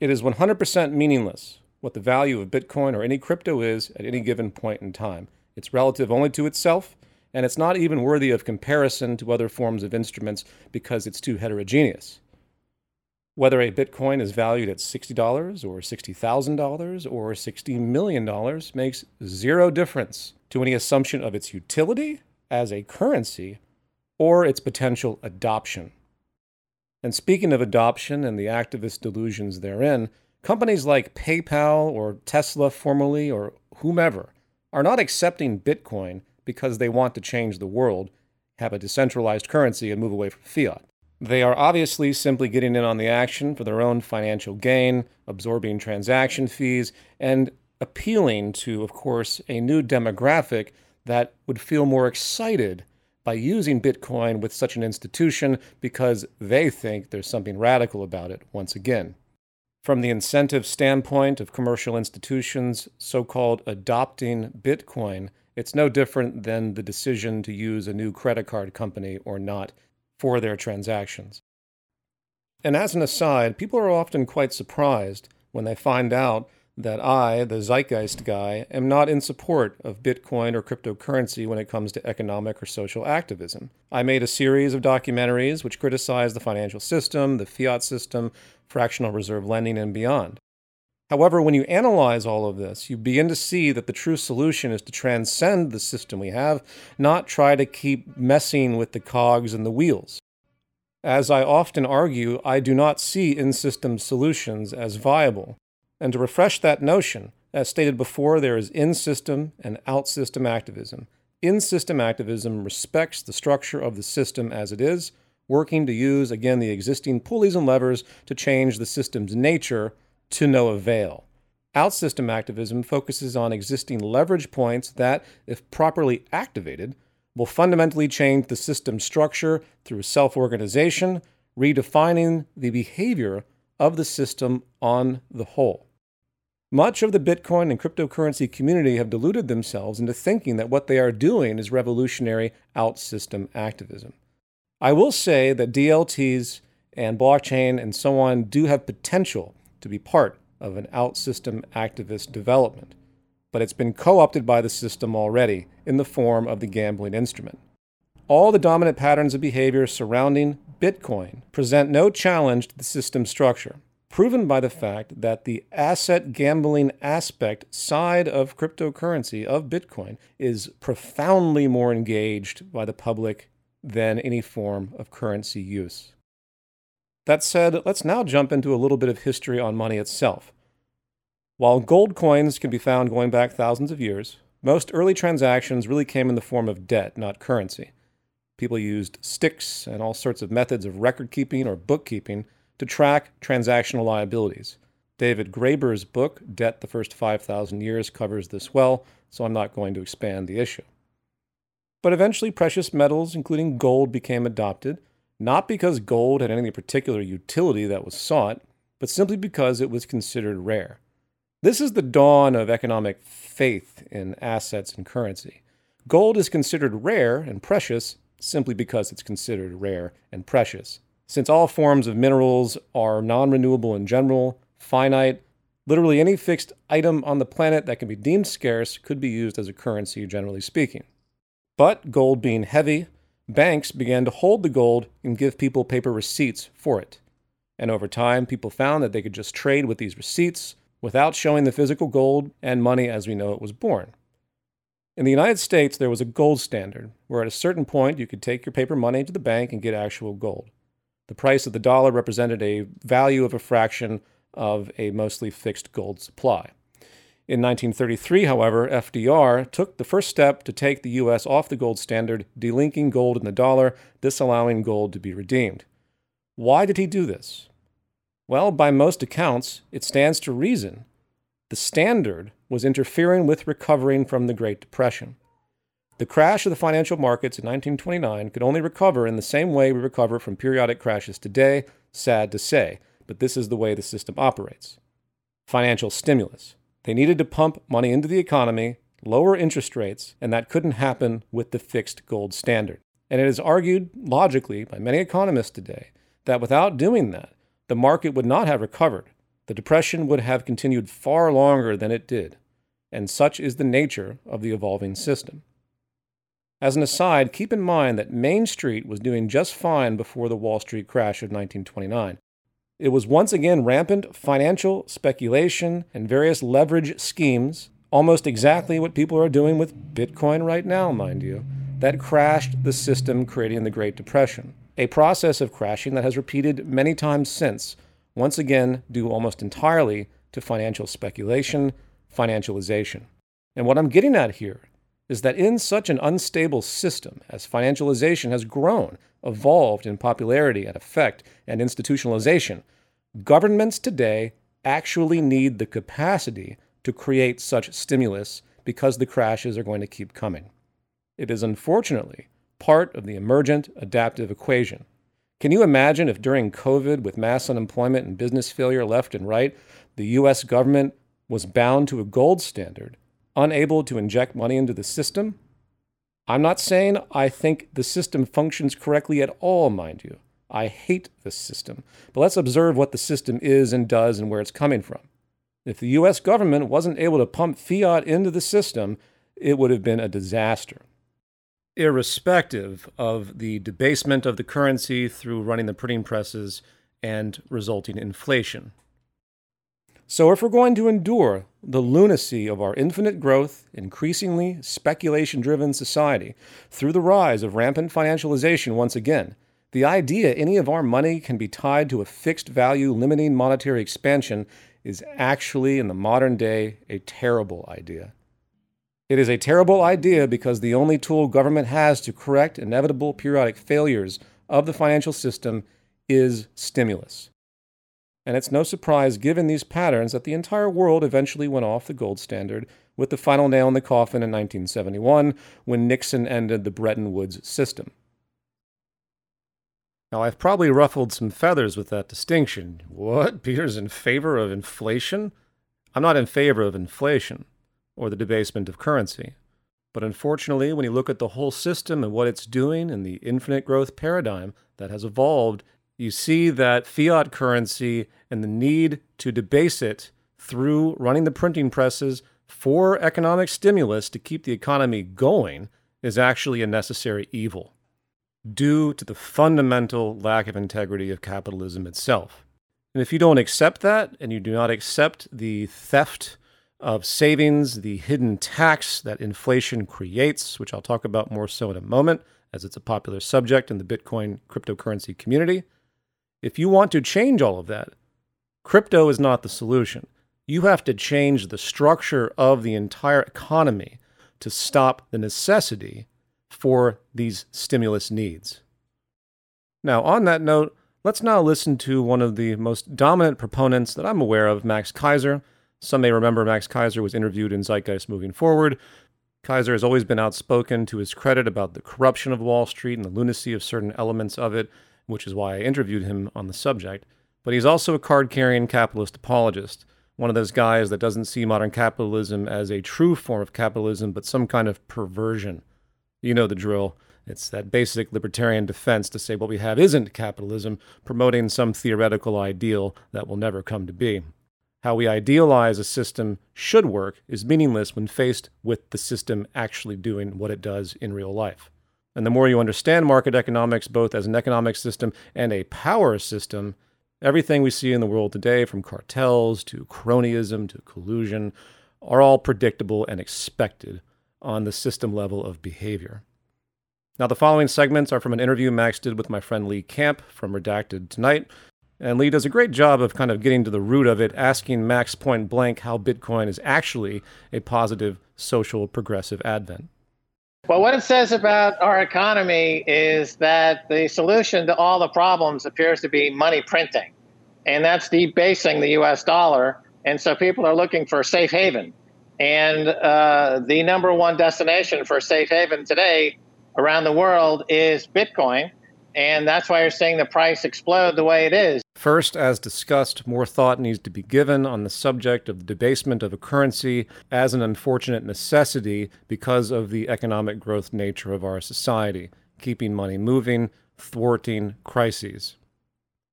It is one hundred percent meaningless what the value of Bitcoin or any crypto is at any given point in time. It's relative only to itself, and it's not even worthy of comparison to other forms of instruments because it's too heterogeneous. Whether a Bitcoin is valued at sixty dollars or sixty thousand dollars or sixty million dollars makes zero difference to any assumption of its utility as a currency or its potential adoption. And speaking of adoption and the activist delusions therein, companies like PayPal or Tesla formerly or whomever are not accepting Bitcoin because they want to change the world, have a decentralized currency, and move away from fiat. They are obviously simply getting in on the action for their own financial gain, absorbing transaction fees, and appealing to, of course, a new demographic that would feel more excited by using Bitcoin with such an institution because they think there's something radical about it once again. From the incentive standpoint of commercial institutions, so-called adopting Bitcoin, it's no different than the decision to use a new credit card company or not for their transactions. And as an aside, people are often quite surprised when they find out that I, the Zeitgeist guy, am not in support of Bitcoin or cryptocurrency when it comes to economic or social activism. I made a series of documentaries which criticize the financial system, the fiat system, fractional reserve lending, and beyond. However, when you analyze all of this, you begin to see that the true solution is to transcend the system we have, not try to keep messing with the cogs and the wheels. As I often argue, I do not see in-system solutions as viable. And to refresh that notion, as stated before, there is in-system and out-system activism. In-system activism respects the structure of the system as it is, working to use, again, the existing pulleys and levers to change the system's nature to no avail. Out-system activism focuses on existing leverage points that, if properly activated, will fundamentally change the system's structure through self-organization, redefining the behavior of the system on the whole. Much of the Bitcoin and cryptocurrency community have deluded themselves into thinking that what they are doing is revolutionary out-system activism. I will say that D L Ts and blockchain and so on do have potential to be part of an out-system activist development, but it's been co-opted by the system already in the form of the gambling instrument. All the dominant patterns of behavior surrounding Bitcoin present no challenge to the system's structure, proven by the fact that the asset gambling aspect side of cryptocurrency, of Bitcoin, is profoundly more engaged by the public than any form of currency use. That said, let's now jump into a little bit of history on money itself. While gold coins can be found going back thousands of years, most early transactions really came in the form of debt, not currency. People used sticks and all sorts of methods of record-keeping or bookkeeping to track transactional liabilities. David Graeber's book, Debt: The First five thousand Years, covers this well, so I'm not going to expand the issue. But eventually, precious metals, including gold, became adopted, not because gold had any particular utility that was sought, but simply because it was considered rare. This is the dawn of economic faith in assets and currency. Gold is considered rare and precious simply because it's considered rare and precious. Since all forms of minerals are non-renewable in general, finite, literally any fixed item on the planet that can be deemed scarce could be used as a currency, generally speaking. But gold being heavy, banks began to hold the gold and give people paper receipts for it. And over time, people found that they could just trade with these receipts without showing the physical gold, and money as we know it was born. In the United States, there was a gold standard, where at a certain point you could take your paper money to the bank and get actual gold. The price of the dollar represented a value of a fraction of a mostly fixed gold supply. In nineteen thirty-three, however, F D R took the first step to take the U S off the gold standard, delinking gold and the dollar, disallowing gold to be redeemed. Why did he do this? Well, by most accounts, it stands to reason the standard was interfering with recovering from the Great Depression. The crash of the financial markets in nineteen twenty-nine could only recover in the same way we recover from periodic crashes today, sad to say, but this is the way the system operates. Financial stimulus. They needed to pump money into the economy, lower interest rates, and that couldn't happen with the fixed gold standard. And it is argued, logically, by many economists today, that without doing that, the market would not have recovered. The depression would have continued far longer than it did. And such is the nature of the evolving system. As an aside, keep in mind that Main Street was doing just fine before the Wall Street crash of nineteen twenty-nine. It was once again rampant financial speculation and various leverage schemes, almost exactly what people are doing with Bitcoin right now, mind you, that crashed the system, creating the Great Depression, a process of crashing that has repeated many times since, once again due almost entirely to financial speculation, financialization. And what I'm getting at here is that in such an unstable system, as financialization has grown, evolved in popularity and effect, and institutionalization, governments today actually need the capacity to create such stimulus because the crashes are going to keep coming. It is unfortunately part of the emergent adaptive equation. Can you imagine if during COVID, with mass unemployment and business failure left and right, the U S government was bound to a gold standard, unable to inject money into the system? I'm not saying I think the system functions correctly at all, mind you. I hate this system. But let's observe what the system is and does and where it's coming from. If the U S government wasn't able to pump fiat into the system, it would have been a disaster. Irrespective of the debasement of the currency through running the printing presses and resulting inflation. So if we're going to endure the lunacy of our infinite growth, increasingly speculation-driven society, through the rise of rampant financialization once again, the idea any of our money can be tied to a fixed value limiting monetary expansion is actually, in the modern day, a terrible idea. It is a terrible idea because the only tool government has to correct inevitable periodic failures of the financial system is stimulus. And it's no surprise, given these patterns, that the entire world eventually went off the gold standard with the final nail in the coffin in nineteen seventy-one when Nixon ended the Bretton Woods system. Now, I've probably ruffled some feathers with that distinction. What? Peter's in favor of inflation? I'm not in favor of inflation or the debasement of currency. But unfortunately, when you look at the whole system and what it's doing and the infinite growth paradigm that has evolved, you see that fiat currency and the need to debase it through running the printing presses for economic stimulus to keep the economy going is actually a necessary evil, due to the fundamental lack of integrity of capitalism itself. And if you don't accept that, and you do not accept the theft of savings, the hidden tax that inflation creates, which I'll talk about more so in a moment, as it's a popular subject in the Bitcoin cryptocurrency community. If you want to change all of that, crypto is not the solution. You have to change the structure of the entire economy to stop the necessity for these stimulus needs. Now, on that note, let's now listen to one of the most dominant proponents that I'm aware of, Max Kaiser. Some may remember Max Kaiser was interviewed in Zeitgeist Moving Forward. Kaiser has always been outspoken to his credit about the corruption of Wall Street and the lunacy of certain elements of it, which is why I interviewed him on the subject. But he's also a card-carrying capitalist apologist, one of those guys that doesn't see modern capitalism as a true form of capitalism, but some kind of perversion. You know the drill. It's that basic libertarian defense to say what we have isn't capitalism, promoting some theoretical ideal that will never come to be. How we idealize a system should work is meaningless when faced with the system actually doing what it does in real life. And the more you understand market economics, both as an economic system and a power system, everything we see in the world today, from cartels to cronyism to collusion, are all predictable and expected on the system level of behavior. Now, the following segments are from an interview Max did with my friend Lee Camp from Redacted Tonight. And Lee does a great job of kind of getting to the root of it, asking Max point blank how Bitcoin is actually a positive social progressive advent. Well, what it says about our economy is that the solution to all the problems appears to be money printing, and that's debasing the U S dollar. And so people are looking for a safe haven. And uh, the number one destination for safe haven today around the world is Bitcoin. And that's why you're seeing the price explode the way it is. First, as discussed, more thought needs to be given on the subject of the debasement of a currency as an unfortunate necessity because of the economic growth nature of our society, keeping money moving, thwarting crises.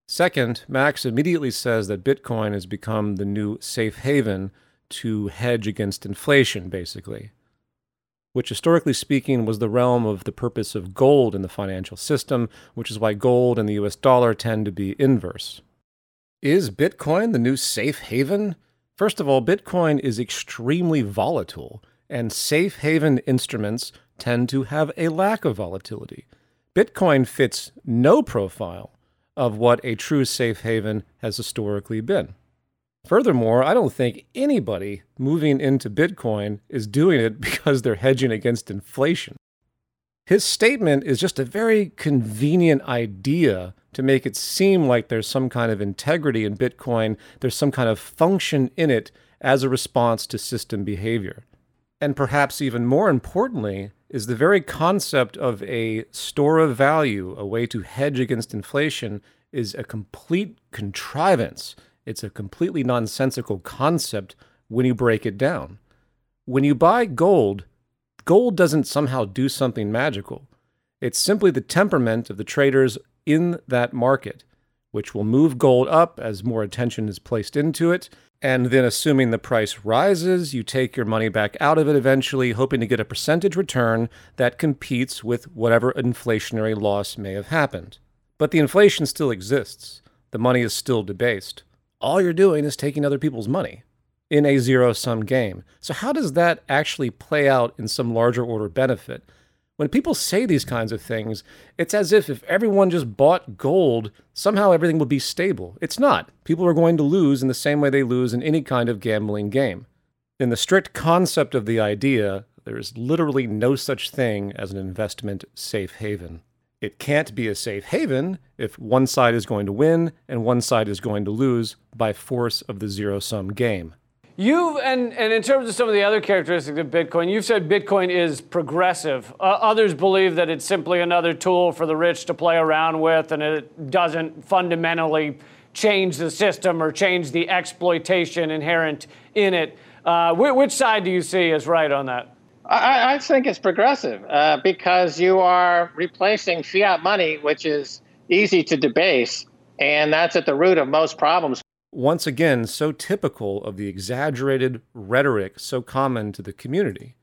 Second, Max immediately says that Bitcoin has become the new safe haven to hedge against inflation, basically, which historically speaking was the realm of the purpose of gold in the financial system, which is why gold and the U S dollar tend to be inverse. Is Bitcoin the new safe haven? First of all, Bitcoin is extremely volatile, and safe haven instruments tend to have a lack of volatility. Bitcoin fits no profile of what a true safe haven has historically been. Furthermore, I don't think anybody moving into Bitcoin is doing it because they're hedging against inflation. His statement is just a very convenient idea to make it seem like there's some kind of integrity in Bitcoin, there's some kind of function in it as a response to system behavior. And perhaps even more importantly is the very concept of a store of value, a way to hedge against inflation, is a complete contrivance. It's a completely nonsensical concept when you break it down. When you buy gold, gold doesn't somehow do something magical. It's simply the temperament of the traders in that market, which will move gold up as more attention is placed into it. And then assuming the price rises, you take your money back out of it eventually, hoping to get a percentage return that competes with whatever inflationary loss may have happened. But the inflation still exists. The money is still debased. All you're doing is taking other people's money in a zero-sum game. So how does that actually play out in some larger order benefit? When people say these kinds of things, it's as if if everyone just bought gold, somehow everything would be stable. It's not. People are going to lose in the same way they lose in any kind of gambling game. In the strict concept of the idea, there is literally no such thing as an investment safe haven. It can't be a safe haven if one side is going to win and one side is going to lose by force of the zero-sum game. You've, and, and in terms of some of the other characteristics of Bitcoin, you've said Bitcoin is progressive. Uh, others believe that it's simply another tool for the rich to play around with and it doesn't fundamentally change the system or change the exploitation inherent in it. Uh, which, which side do you see as right on that? I, I think it's progressive uh, because you are replacing fiat money, which is easy to debase, and that's at the root of most problems. Once again, so typical of the exaggerated rhetoric so common to the community.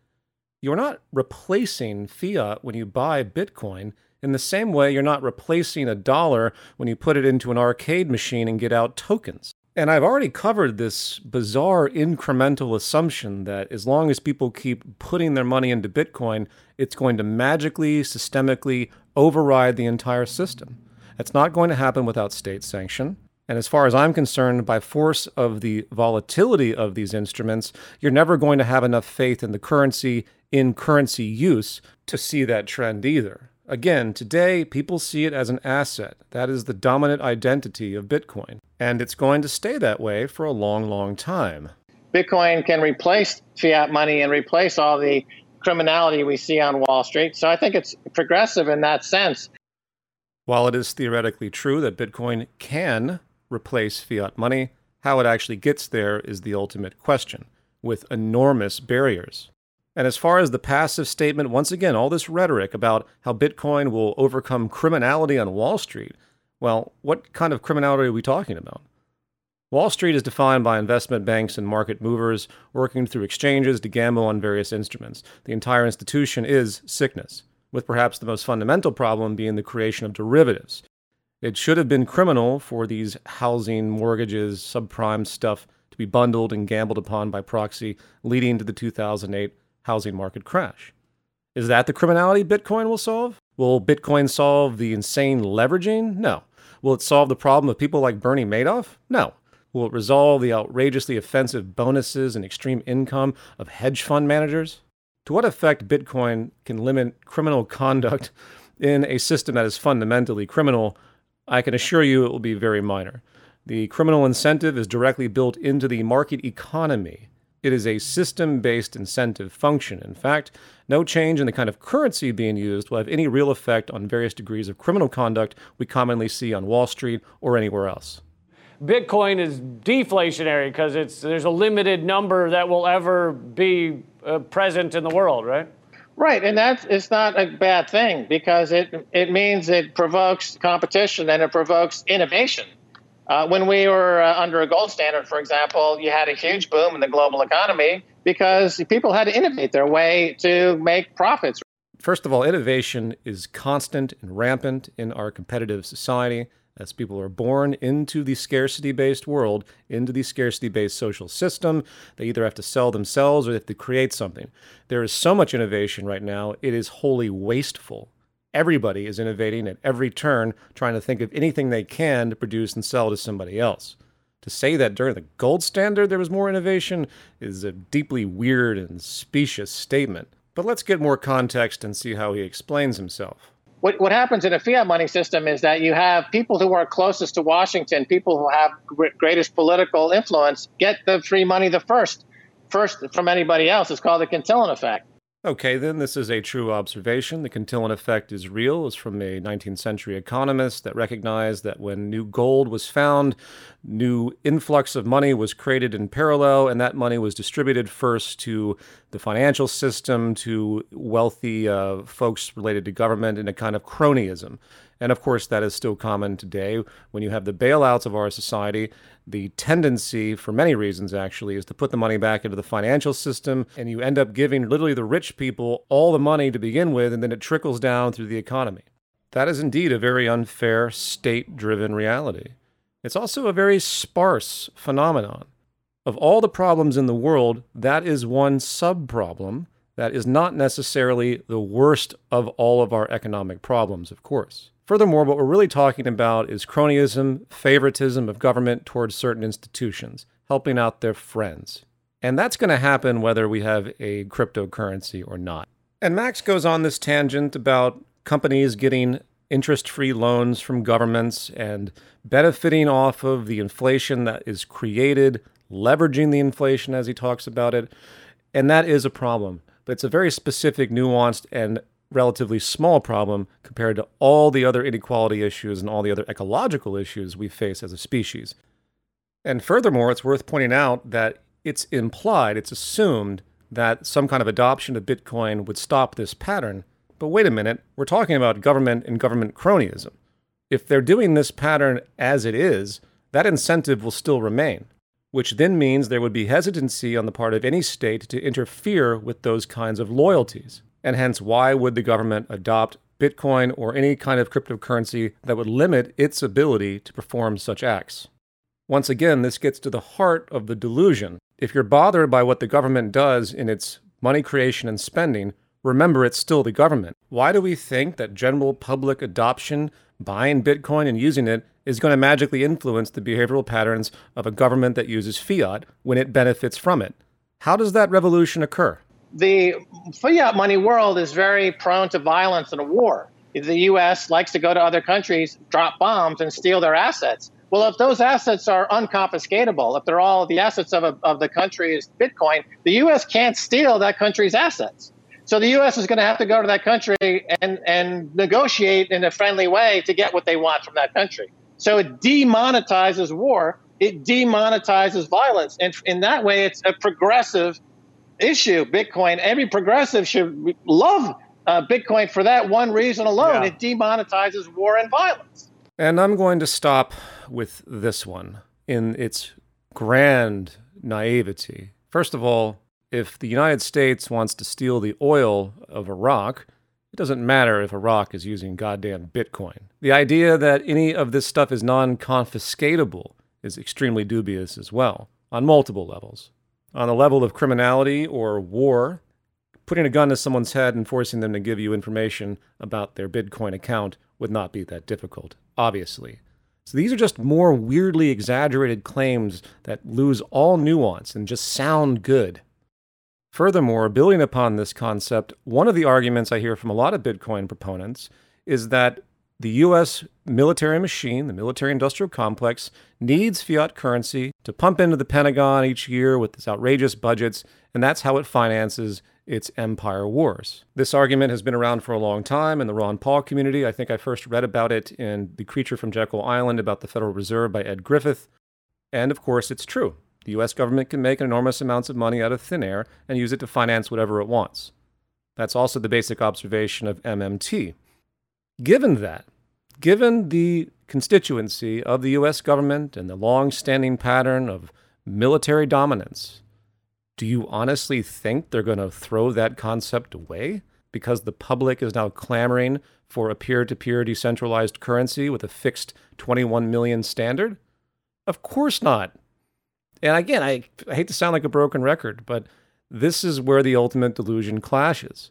You're not replacing fiat when you buy Bitcoin in the same way you're not replacing a dollar when you put it into an arcade machine and get out tokens. And I've already covered this bizarre incremental assumption that as long as people keep putting their money into Bitcoin, it's going to magically, systemically override the entire system. That's not going to happen without state sanction. And as far as I'm concerned, by force of the volatility of these instruments, you're never going to have enough faith in the currency, in currency use, to see that trend either. Again, today, people see it as an asset. That is the dominant identity of Bitcoin. And it's going to stay that way for a long, long time. Bitcoin can replace fiat money and replace all the criminality we see on Wall Street. So I think it's progressive in that sense. While it is theoretically true that Bitcoin can replace fiat money, how it actually gets there is the ultimate question, with enormous barriers. And as far as the passive statement, once again, all this rhetoric about how Bitcoin will overcome criminality on Wall Street, well, what kind of criminality are we talking about? Wall Street is defined by investment banks and market movers working through exchanges to gamble on various instruments. The entire institution is sickness, with perhaps the most fundamental problem being the creation of derivatives. It should have been criminal for these housing, mortgages, subprime stuff to be bundled and gambled upon by proxy, leading to the two thousand eight housing market crash. Is that the criminality Bitcoin will solve? Will Bitcoin solve the insane leveraging? No. Will it solve the problem of people like Bernie Madoff? No. Will it resolve the outrageously offensive bonuses and extreme income of hedge fund managers? To what effect Bitcoin can limit criminal conduct in a system that is fundamentally criminal, I can assure you it will be very minor. The criminal incentive is directly built into the market economy. It is a system-based incentive function. In fact, no change in the kind of currency being used will have any real effect on various degrees of criminal conduct we commonly see on Wall Street or anywhere else. Bitcoin is deflationary because it's there's a limited number that will ever be uh, present in the world, right? Right, and that's it's not a bad thing because it it means it provokes competition and it provokes innovation. Uh, when we were uh, under a gold standard, for example, you had a huge boom in the global economy because people had to innovate their way to make profits. First of all, innovation is constant and rampant in our competitive society as people are born into the scarcity-based world, into the scarcity-based social system. They either have to sell themselves or they have to create something. There is so much innovation right now, it is wholly wasteful. Everybody is innovating at every turn, trying to think of anything they can to produce and sell to somebody else. To say that during the gold standard there was more innovation is a deeply weird and specious statement. But let's get more context and see how he explains himself. What, what happens in a fiat money system is that you have people who are closest to Washington, people who have greatest political influence, get the free money the first, first from anybody else. It's called the Cantillon effect. Okay, then this is a true observation. The Cantillon effect is real. It's from a nineteenth century economist that recognized that when new gold was found, new influx of money was created in parallel, and that money was distributed first to the financial system, to wealthy uh, folks related to government in a kind of cronyism. And of course, that is still common today. When you have the bailouts of our society, the tendency, for many reasons actually, is to put the money back into the financial system, and you end up giving literally the rich people all the money to begin with, and then it trickles down through the economy. That is indeed a very unfair, state-driven reality. It's also a very sparse phenomenon. Of all the problems in the world, that is one sub-problem that is not necessarily the worst of all of our economic problems, of course. Furthermore, what we're really talking about is cronyism, favoritism of government towards certain institutions, helping out their friends. And that's going to happen whether we have a cryptocurrency or not. And Max goes on this tangent about companies getting interest-free loans from governments and benefiting off of the inflation that is created, leveraging the inflation as he talks about it. And that is a problem. But it's a very specific, nuanced, and relatively small problem compared to all the other inequality issues and all the other ecological issues we face as a species. And furthermore, it's worth pointing out that it's implied, it's assumed that some kind of adoption of Bitcoin would stop this pattern. But wait a minute, we're talking about government and government cronyism. If they're doing this pattern as it is, that incentive will still remain, which then means there would be hesitancy on the part of any state to interfere with those kinds of loyalties. And hence, why would the government adopt Bitcoin or any kind of cryptocurrency that would limit its ability to perform such acts? Once again, this gets to the heart of the delusion. If you're bothered by what the government does in its money creation and spending, remember it's still the government. Why do we think that general public adoption, buying Bitcoin and using it, is going to magically influence the behavioral patterns of a government that uses fiat when it benefits from it? How does that revolution occur? The fiat money world is very prone to violence and war. The U S likes to go to other countries, drop bombs, and steal their assets. Well, if those assets are unconfiscatable, if they're all the assets of, a, of the country is Bitcoin, the U S can't steal that country's assets. So the U S is going to have to go to that country and, and negotiate in a friendly way to get what they want from that country. So it demonetizes war. It demonetizes violence. And in that way, it's a progressive issue, Bitcoin. Every progressive should love uh, Bitcoin for that one reason alone. Yeah. It demonetizes war and violence. And I'm going to stop with this one in its grand naivety. First of all, if the United States wants to steal the oil of Iraq, it doesn't matter if Iraq is using goddamn Bitcoin. The idea that any of this stuff is non-confiscatable is extremely dubious as well, on multiple levels. On the level of criminality or war, putting a gun to someone's head and forcing them to give you information about their Bitcoin account would not be that difficult, obviously. So these are just more weirdly exaggerated claims that lose all nuance and just sound good. Furthermore, building upon this concept, one of the arguments I hear from a lot of Bitcoin proponents is that the U S military machine, the military-industrial complex, needs fiat currency to pump into the Pentagon each year with its outrageous budgets, and that's how it finances its empire wars. This argument has been around for a long time in the Ron Paul community. I think I first read about it in The Creature from Jekyll Island about the Federal Reserve by Ed Griffin. And of course, it's true. The U S government can make enormous amounts of money out of thin air and use it to finance whatever it wants. That's also the basic observation of M M T. Given that, given the constituency of the U S government and the long-standing pattern of military dominance, do you honestly think they're going to throw that concept away because the public is now clamoring for a peer-to-peer decentralized currency with a fixed twenty-one million standard? Of course not. And again, I, I hate to sound like a broken record, but this is where the ultimate delusion clashes.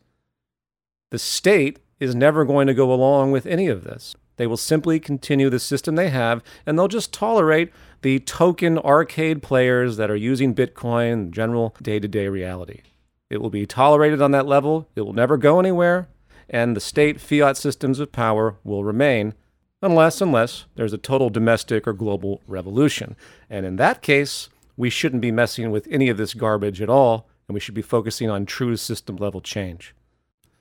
The state is never going to go along with any of this. They will simply continue the system they have, and they'll just tolerate the token arcade players that are using Bitcoin in general day-to-day reality. It will be tolerated on that level, it will never go anywhere, and the state fiat systems of power will remain, unless, unless there's a total domestic or global revolution. And in that case, we shouldn't be messing with any of this garbage at all, and we should be focusing on true system-level change.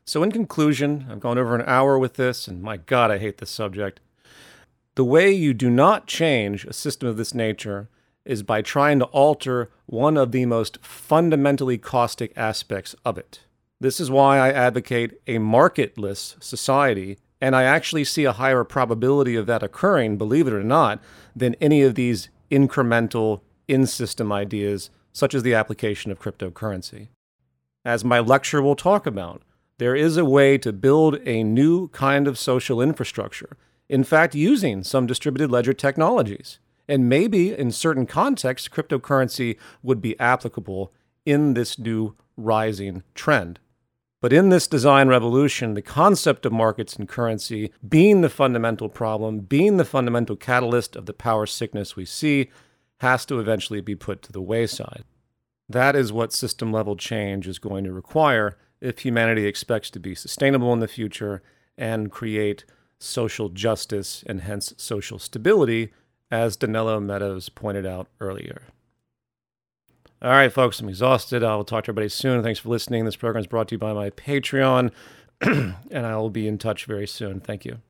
So in conclusion, I've gone over an hour with this, and my God, I hate this subject. The way you do not change a system of this nature is by trying to alter one of the most fundamentally caustic aspects of it. This is why I advocate a marketless society, and I actually see a higher probability of that occurring, believe it or not, than any of these incremental in-system ideas, such as the application of cryptocurrency. As my lecture will talk about, there is a way to build a new kind of social infrastructure, in fact using some distributed ledger technologies. And maybe in certain contexts, cryptocurrency would be applicable in this new rising trend. But in this design revolution, the concept of markets and currency being the fundamental problem, being the fundamental catalyst of the power sickness we see, has to eventually be put to the wayside. That is what system-level change is going to require if humanity expects to be sustainable in the future and create social justice and hence social stability, as Donella Meadows pointed out earlier. All right, folks, I'm exhausted. I will talk to everybody soon. Thanks for listening. This program is brought to you by my Patreon, and I will be in touch very soon. Thank you.